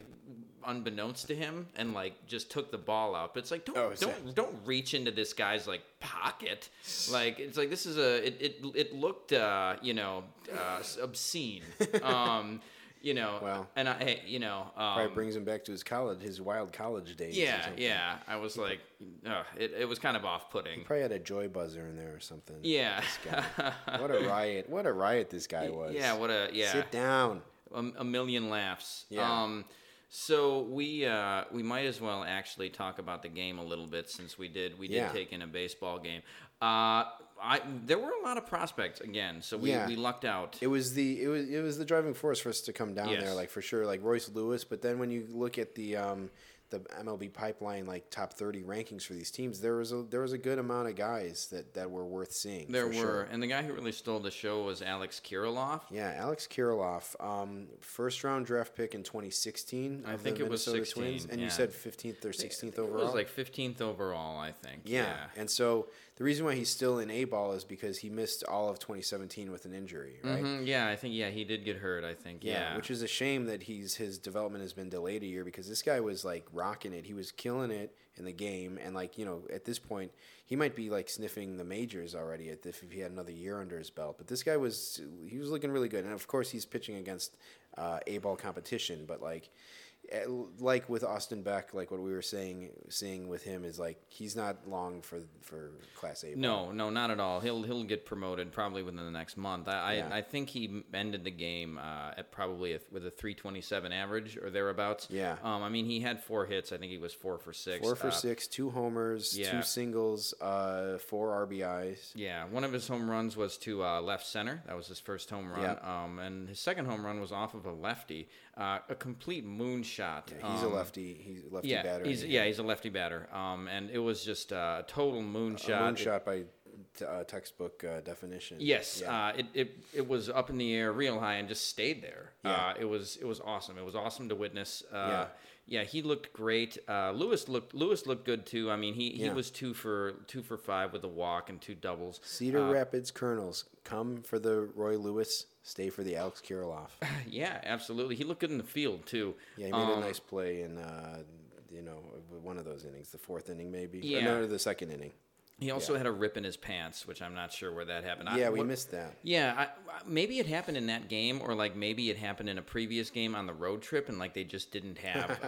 unbeknownst to him, and, like, just took the ball out. But it's like, don't reach into this guy's, like, pocket. Like, it's like, this is it looked obscene. You know, well, and I, you know, probably brings him back to his wild college days. Yeah, yeah. I was like, it was kind of off-putting. He probably had a joy buzzer in there or something. Yeah. What a riot this guy was. Yeah. Sit down. A million laughs. Yeah. So we might as well actually talk about the game a little bit, since we did take in a baseball game. There were a lot of prospects again, so we lucked out. It was the driving force for us to come down there, like, for sure, like Royce Lewis. But then when you look at the MLB pipeline, like, top 30 rankings for these teams, there was a good amount of guys that were worth seeing. There were, sure. And the guy who really stole the show was Alex Kirilloff. Yeah, Alex Kirilloff, first round draft pick in 2016. I think it was 16. Twins, and you said 15th or 16th overall. It was like 15th overall, I think. Yeah, and so the reason why he's still in A-ball is because he missed all of 2017 with an injury, right? Mm-hmm. Yeah, I think, he did get hurt, I think. Yeah, which is a shame that his development has been delayed a year, because this guy was, like, rocking it. He was killing it in the game, and, like, you know, at this point, he might be, like, sniffing the majors already if he had another year under his belt. But this guy was looking really good, and, of course, he's pitching against A-ball competition, but, like, like with Austin Beck, like what we were saying with him is like he's not long for Class A. No, not at all. He'll get promoted probably within the next month. I think he ended the game at probably with a 327 average or thereabouts. Yeah. I mean, he had 4 hits. I think he was 4 for 6. 4 for 6, 2 homers, 2 singles, 4 RBIs. Yeah. One of his home runs was to left center. That was his first home run. Yep. And his second home run was off of a lefty, a complete moonshot. Yeah, he's a lefty. He's a lefty batter. He's a lefty batter. And it was just a total moonshot. Moonshot by textbook definition. Yes, yeah. It was up in the air, real high, and just stayed there. Yeah. It was awesome. It was awesome to witness. Yeah, he looked great. Lewis looked good too. I mean, he was 2 for 5 with a walk and 2 doubles. Cedar Rapids Kernels, come for the Roy Lewis, stay for the Alex Kirilloff. Yeah, absolutely. He looked good in the field too. Yeah, he made a nice play in one of those innings, the 4th inning maybe. Yeah, no, the 2nd inning. He also had a rip in his pants, which I'm not sure where that happened. Yeah, we missed that. Yeah, maybe it happened in that game, or like maybe it happened in a previous game on the road trip, and like they just didn't have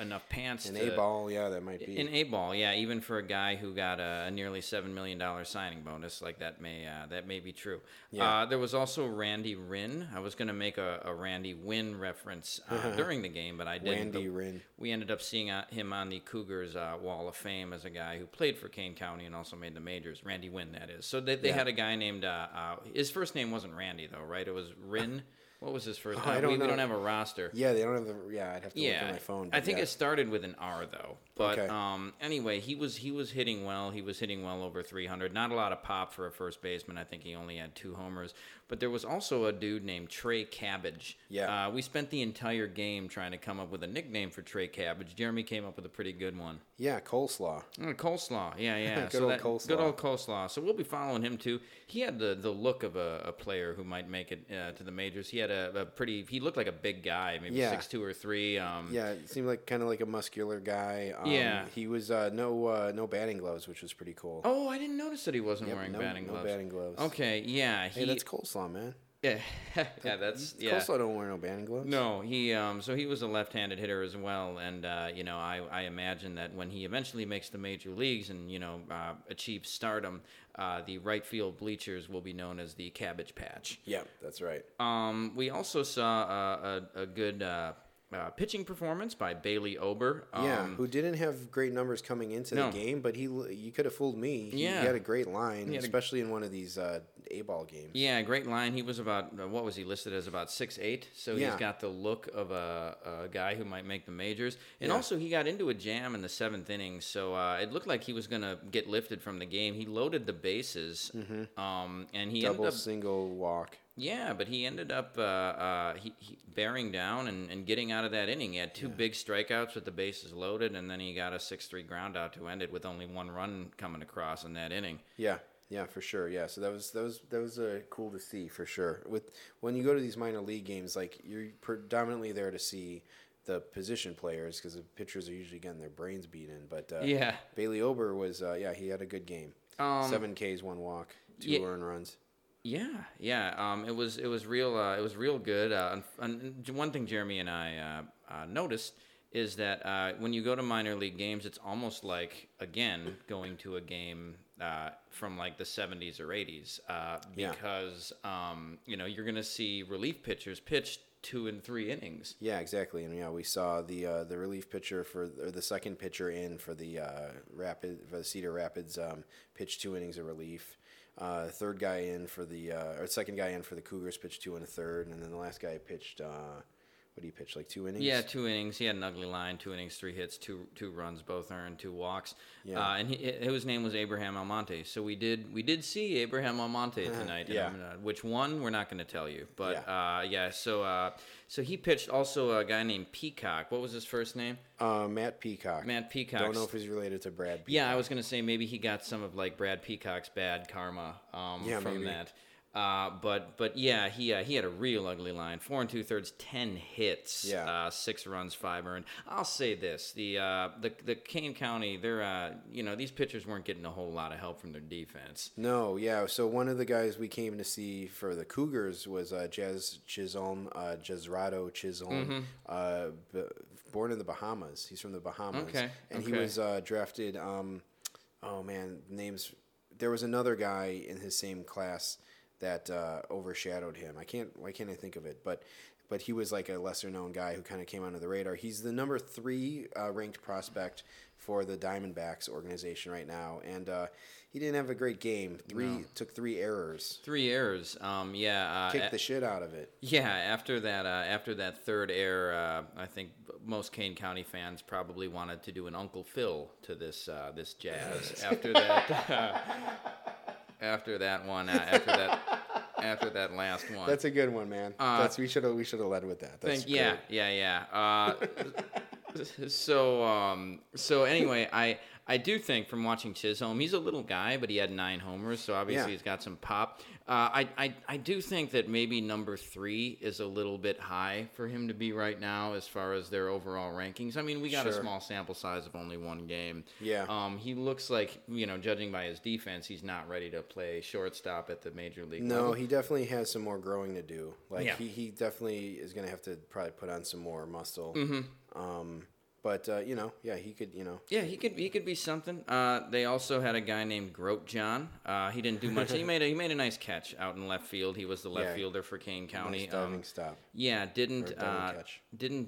enough pants. An A-ball, yeah, that might be. An A-ball, yeah, even for a guy who got a nearly $7 million signing bonus, like that may be true. Yeah. There was also Randy Rinn. I was going to make a Randy Wynn reference during the game, but I didn't. Randy Rinn. We ended up seeing him on the Cougars Wall of Fame as a guy who played for Kane County and also made the majors. Randy Wynn, that is. So they had a guy named his first name wasn't Randy though, right? It was Rinn. What was his first name? We don't have a roster. Yeah, they don't have I'd have to look on my phone. I think it started with an R though. But anyway, he was hitting well. He was hitting well over 300. Not a lot of pop for a first baseman. I think he only had 2 homers. But there was also a dude named Trey Cabbage. Yeah. We spent the entire game trying to come up with a nickname for Trey Cabbage. Jeremy came up with a pretty good one. Yeah, Coleslaw. Coleslaw. Yeah. Coleslaw. Good old Coleslaw. So we'll be following him too. He had the look of a player who might make it to the majors. He had he looked like a big guy, maybe 6'2" or 3. It seemed like kind of like a muscular guy. He was no batting gloves, which was pretty cool. Oh, I didn't notice that he wasn't wearing batting gloves. No batting gloves. Okay, yeah. Hey, that's Coleslaw, man. Yeah, Coleslaw don't wear no batting gloves. No, he so he was a left-handed hitter as well, and I imagine that when he eventually makes the major leagues and achieves stardom, the right field bleachers will be known as the Cabbage Patch. Yeah, that's right. We also saw a good pitching performance by Bailey Ober, who didn't have great numbers coming into the game, but you could have fooled me. He had a great line, especially in one of these A-ball games. Yeah, great line. He was listed as about 6'8", so he's got the look of a guy who might make the majors. And also he got into a jam in the 7th inning, so it looked like he was going to get lifted from the game. He loaded the bases, and he ended up single, walk. Yeah, but he ended up he bearing down and getting out of that inning. He had 2 big strikeouts with the bases loaded, and then he got a 6-3 ground out to end it with only 1 run coming across in that inning. Yeah, for sure. Yeah, so that was cool to see for sure. When you go to these minor league games, like you're predominantly there to see the position players because the pitchers are usually getting their brains beaten. But Bailey Ober was he had a good game. 7 Ks, 1 walk, 2 earned runs. Yeah. It was real good. And one thing Jeremy and I noticed is that when you go to minor league games, it's almost like again going to a game from like the 70s or 80s because you're gonna see relief pitchers pitch 2 and 3 innings. Yeah, exactly. And we saw the relief pitcher the second pitcher in for the Cedar Rapids pitch 2 innings of relief. Third guy in for the or second guy in for the Cougars pitched 2 1/3, and then the last guy pitched. What did he pitch? Like 2 innings? Yeah, 2 innings. He had an ugly line. 2 innings, 3 hits, two runs, both earned, 2 walks. Yeah. And his name was Abraham Almonte. So we did see Abraham Almonte tonight. Which one? We're not going to tell you. But so he pitched also a guy named Peacock. What was his first name? Matt Peacock. Matt Peacock. Don't know if he's related to Brad Peacock. Yeah, I was going to say maybe he got some of like Brad Peacock's bad karma from maybe. That. But he had a real ugly line. 4 2/3, 10 hits, 6 runs, 5 earned. I'll say this: the Kane County, they're these pitchers weren't getting a whole lot of help from their defense. No, yeah. So one of the guys we came to see for the Cougars was Jazz Chisholm, Jazz Chisholm, born in the Bahamas. He's from the Bahamas. Okay. And he was drafted. Oh man, names. There was another guy in his same class that overshadowed him. I can't. Why can't I think of it? But he was like a lesser known guy who kind of came under the radar. He's the number 3 ranked prospect for the Diamondbacks organization right now, and he didn't have a great game. Took 3 errors. 3 errors. Kicked the shit out of it. Yeah. After that third error, I think most Kane County fans probably wanted to do an Uncle Phil to this Jazz after that. After that one. After that last one. That's a good one, man. We should have led with that. That's great. Yeah. So anyway, I do think from watching Chisholm, he's a little guy, but he had 9 homers, so obviously he's got some pop. I do think that maybe number 3 is a little bit high for him to be right now as far as their overall rankings. I mean, we got a small sample size of only 1 game. Yeah. He looks like, judging by his defense, he's not ready to play shortstop at the major league level. No, he definitely has some more growing to do. He definitely is going to have to probably put on some more muscle. Mm-hmm. He could, Yeah, he could be something. They also had a guy named Grote John. He didn't do much. He made a nice catch out in left field. He was the left fielder for Kane County. Nice diving stop. Yeah, didn't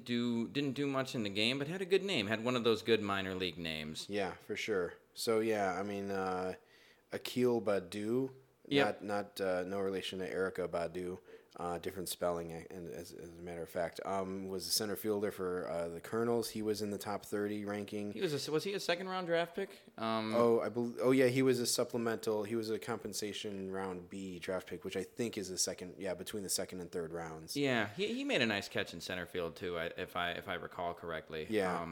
do much in the game, but had a good name. Had one of those good minor league names. Yeah, for sure. So Akil Badu. Yep. Not no relation to Erica Badu. Different spelling, as a matter of fact. Was a center fielder for the Kernels. He was in the top 30 ranking. Was he a second-round draft pick? He was a supplemental. He was a compensation round B draft pick, which I think is the second. Yeah, between the second and third rounds. Yeah, he made a nice catch in center field too, if I recall correctly. Yeah.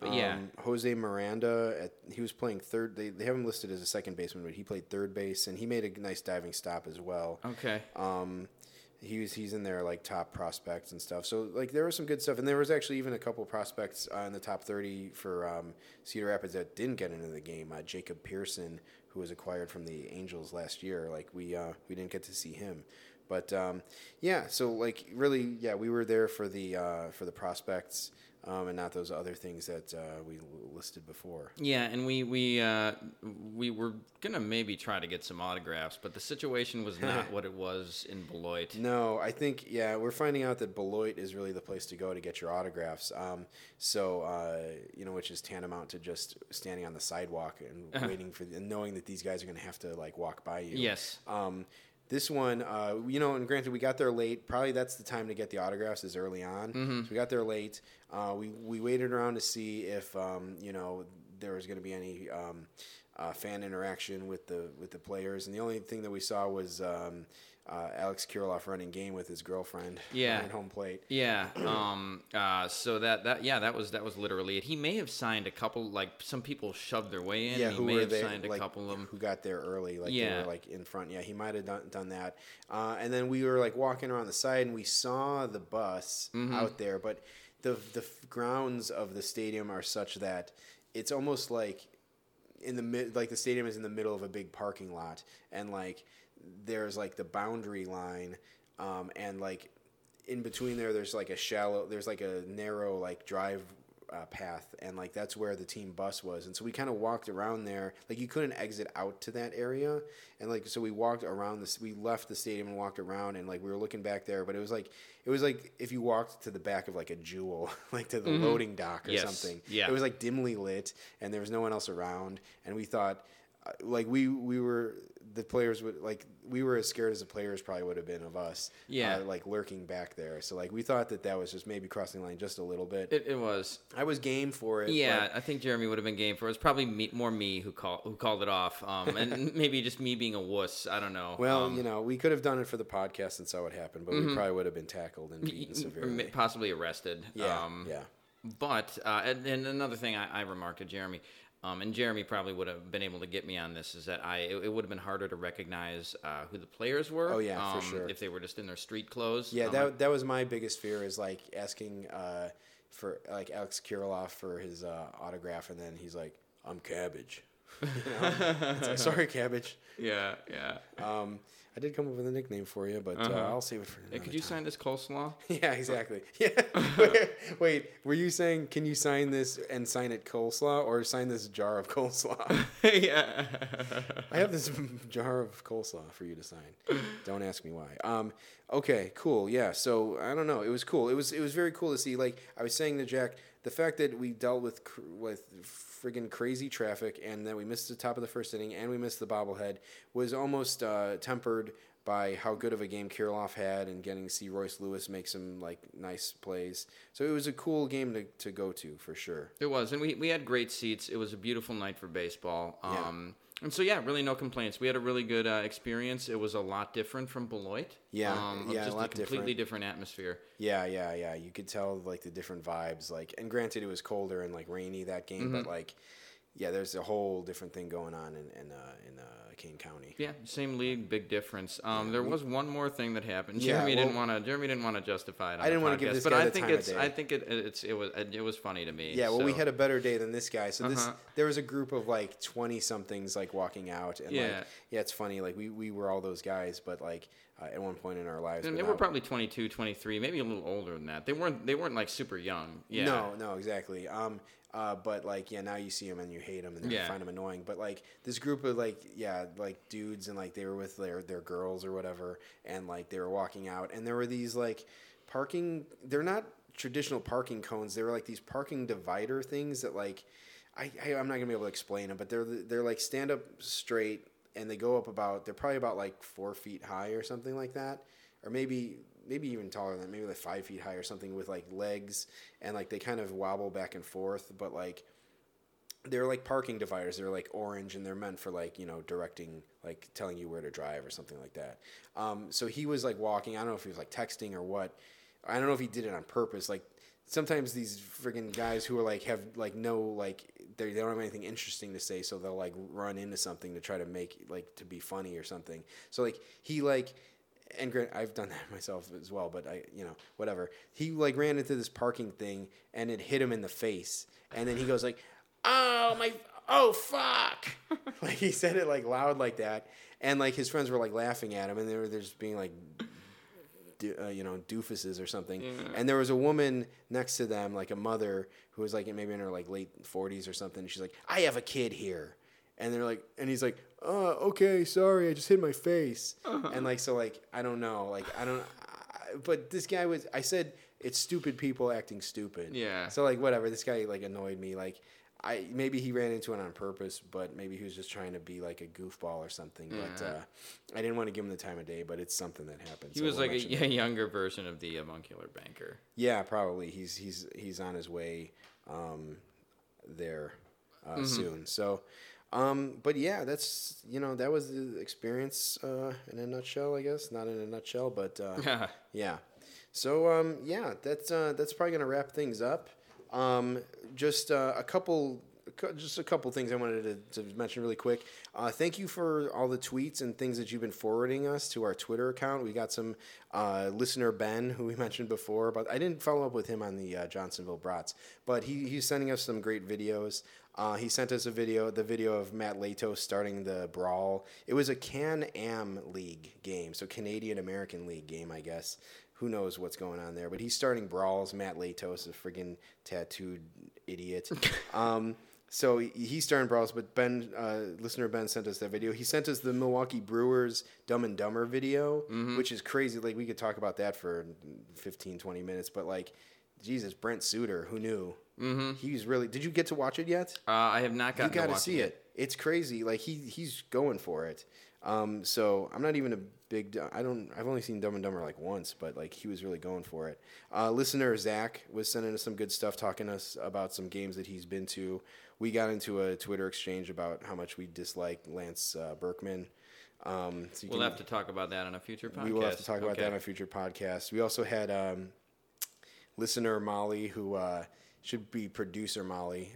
Jose Miranda, he was playing third. They have him listed as a second baseman, but he played third base, and he made a nice diving stop as well. Okay. He's in there like top prospects and stuff. So there was some good stuff, and there was actually even a couple prospects in the top 30 for Cedar Rapids that didn't get into the game. Jacob Pearson, who was acquired from the Angels last year, we didn't get to see him. But we were there for the prospects. And not those other things that we listed before. Yeah, and we were going to maybe try to get some autographs, but the situation was not what it was in Beloit. No, I think, we're finding out that Beloit is really the place to go to get your autographs. Which is tantamount to just standing on the sidewalk and waiting for and knowing that these guys are going to have to, walk by you. Yes. This one, and granted, we got there late. Probably that's the time to get the autographs is early on. Mm-hmm. So we got there late. We waited around to see if, there was going to be any fan interaction with the players. And the only thing that we saw was Alex Kirilloff running game with his girlfriend at home plate. Yeah. That was literally it. He may have signed a couple, some people shoved their way in. Yeah, he may have signed a couple of them who got there early, they were in front. Yeah, he might have done that. And then we were walking around the side, and we saw the bus out there. But the grounds of the stadium are such that it's almost the stadium is in the middle of a big parking lot, and there's the boundary line, and in between there's a narrow drive path, and that's where the team bus was. And so we kind of walked around there. You couldn't exit out to that area, and so we walked around this. We left the stadium and walked around, and we were looking back there, but it was like if you walked to the back of a Jewel, to the loading dock or something. Yeah. It was dimly lit, and there was no one else around, and we thought. We were as scared as the players probably would have been of us. Yeah. Lurking back there. So we thought that was just maybe crossing the line just a little bit. It was. I was game for it. Yeah, I think Jeremy would have been game for it. It's probably me who called it off, and maybe just me being a wuss. I don't know. Well, we could have done it for the podcast and saw what happened, but we probably would have been tackled and beaten severely, or possibly arrested. Yeah. But and another thing I remarked to Jeremy. And Jeremy probably would have been able to get me on this, is that it would have been harder to recognize who the players were. Oh, yeah, for sure. If they were just in their street clothes. Yeah, that was my biggest fear, is asking for Alex Kirilloff for his autograph, and then he's like, I'm Cabbage. You know? It's like, sorry, cabbage. Yeah, yeah. I did come up with a nickname for you, but I'll save it for another could you time. Sign this coleslaw? Yeah, exactly. Yeah. Wait, were you saying, can you sign this and sign it coleslaw, or sign this jar of coleslaw? Yeah. I have this jar of coleslaw for you to sign. Don't ask me why. Okay, cool. Yeah, so I don't know. It was cool. It was very cool to see. Like I was saying to Jack, the fact that we dealt with friggin' crazy traffic and that we missed the top of the first inning and we missed the bobblehead was almost tempered by how good of a game Kirilloff had and getting to see Royce Lewis make some like nice plays. So it was a cool game to go to for sure. It was, and we had great seats. It was a beautiful night for baseball. And so, yeah, really no complaints. We had a really good experience. It was a lot different from Beloit. Yeah, just a lot completely different atmosphere. Yeah. You could tell, like, the different vibes. Like, and granted, it was colder and, like, rainy that game. Mm-hmm. But, like, yeah, there's a whole different thing going on in Kane County. Yeah, same league, big difference. There was one more thing that happened. Jeremy didn't want to justify it. I didn't want to give this guy the time of day. But I think it was funny to me. Yeah, well, we had a better day than this guy. So there was a group of like 20 somethings like walking out, and it's funny. Like we were all those guys, but like. At one point in our lives. And they were probably 22, 23, maybe a little older than that. They weren't like super young. Yeah. No, exactly. But like, yeah, now you see them and you hate them and you find them annoying. But like this group of like, yeah, like dudes and like they were with their girls or whatever. And like they were walking out and there were these like parking, they're not traditional parking cones. They were like these parking divider things that like, I'm not gonna be able to explain them, but they're like stand up straight. And they go up they're probably about like 4 feet high or something like that. Or maybe even taller than that, maybe like 5 feet high or something with like legs. And like they kind of wobble back and forth. But like they're like parking dividers. They're like orange and they're meant for like, you know, directing, like telling you where to drive or something like that. So he was like walking. I don't know if he was like texting or what. I don't know if he did it on purpose. Like sometimes these friggin' guys who are like have like no like... They don't have anything interesting to say, so they'll like run into something to try to make like to be funny or something. So like he like, and Grant, I've done that myself as well, but I whatever. He like ran into this parking thing and it hit him in the face, and then he goes like, oh fuck, like he said it like loud like that, and like his friends were like laughing at him and they're just being like. Doofuses or something. Yeah. And there was a woman next to them, like a mother who was like maybe in her like late 40s or something. And she's like, I have a kid here. And they're like, and he's like, oh, okay, sorry. I just hit my face. Uh-huh. And like, so like, I don't know. Like, but this guy was, I said, it's stupid people acting stupid. Yeah. So like, whatever. This guy like annoyed me. Like maybe he ran into it on purpose, but maybe he was just trying to be like a goofball or something. Yeah. But I didn't want to give him the time of day, but it's something that happens. He was like a younger version of the homuncular banker. Yeah, probably. He's on his way there soon. So, but yeah, that's that was the experience in a nutshell. I guess not in a nutshell, but yeah. So that's probably gonna wrap things up. Just a couple things I wanted to mention really quick. Thank you for all the tweets and things that you've been forwarding us to our Twitter account. We got some listener Ben, who we mentioned before, but I didn't follow up with him on the Johnsonville Brats, but he's sending us some great videos. He sent us the video of Matt Latos starting the brawl. It was a Can-Am League game, so Canadian American League game, I guess. Who knows what's going on there? But he's starting brawls. Matt Latos is a friggin' tattooed idiot. So he's starting brawls. But Ben, listener Ben, sent us that video. He sent us the Milwaukee Brewers Dumb and Dumber video, which is crazy. Like we could talk about that for 15, 20 minutes. But like, Jesus, Brent Suter, who knew? Mm-hmm. He's really. Did you get to watch it yet? I have not gotten. You got to see it. It's crazy. Like he's going for it. So I'm not even a big. I've only seen Dumb and Dumber like once, but like he was really going for it. Listener Zach was sending us some good stuff, talking to us about some games that he's been to. We got into a Twitter exchange about how much we disliked Lance Berkman. So we'll have to talk about that on a future podcast. We will have to talk about that on a future podcast. We also had listener Molly, who should be producer Molly,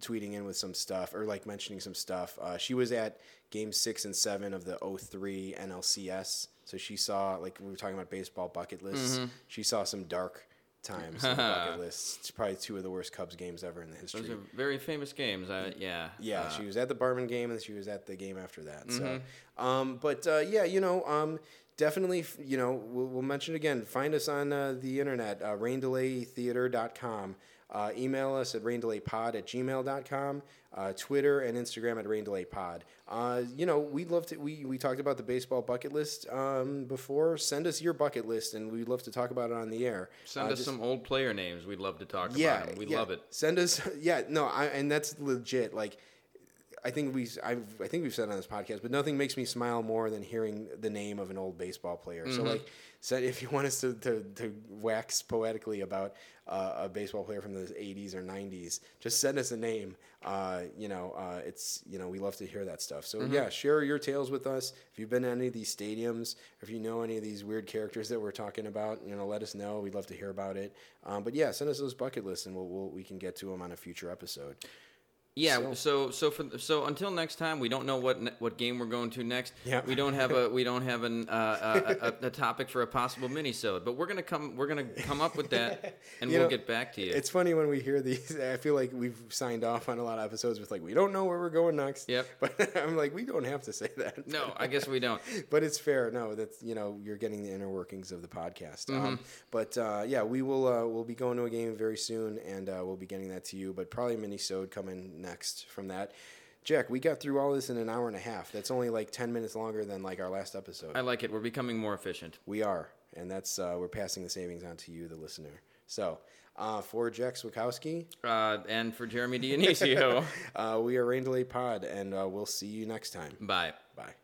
tweeting in with some stuff or like mentioning some stuff. She was at Game 6 and 7 of the 03 NLCS. So she saw, like we were talking about baseball bucket lists, she saw some dark times on the bucket list. It's probably two of the worst Cubs games ever in the history. Those are very famous games. She was at the Barman game, and she was at the game after that. Mm-hmm. So, definitely, we'll mention it again. Find us on the internet, raindelaytheater.com. Email us at raindelaypod@gmail.com, Twitter and Instagram at raindelaypod. We'd love to. We talked about the baseball bucket list before. Send us your bucket list, and we'd love to talk about it on the air. Send us some old player names. We'd love to talk about them. We love it. Send us. Yeah, no, and that's legit. Like, I think we've said on this podcast, but nothing makes me smile more than hearing the name of an old baseball player. Mm-hmm. So, if you want us to wax poetically about a baseball player from the 80s or 90s, just send us a name. We love to hear that stuff. So, mm-hmm. Share your tales with us. If you've been to any of these stadiums, or if you know any of these weird characters that we're talking about, let us know. We'd love to hear about it. Send us those bucket lists, and we can get to them on a future episode. Yeah, so until next time, we don't know what game we're going to next. Yeah. We don't have a topic for a possible minisode, but we're gonna come up with that, and we'll get back to you. It's funny when we hear these. I feel like we've signed off on a lot of episodes with we don't know where we're going next. Yep. But I'm like, we don't have to say that. No, I guess we don't. But it's fair. No, that's you're getting the inner workings of the podcast. Mm-hmm. We will. We'll be going to a game very soon, and we'll be getting that to you. But probably a minisode coming next from that. Jack, we got through all this in an hour and a half. That's only 10 minutes longer than our last episode. I like it. We're becoming more efficient. We are. And that's we're passing the savings on to you, the listener. So for Jack Swikowski. And for Jeremy Dionisio. We are Rain Delay Pod, and we'll see you next time. Bye. Bye.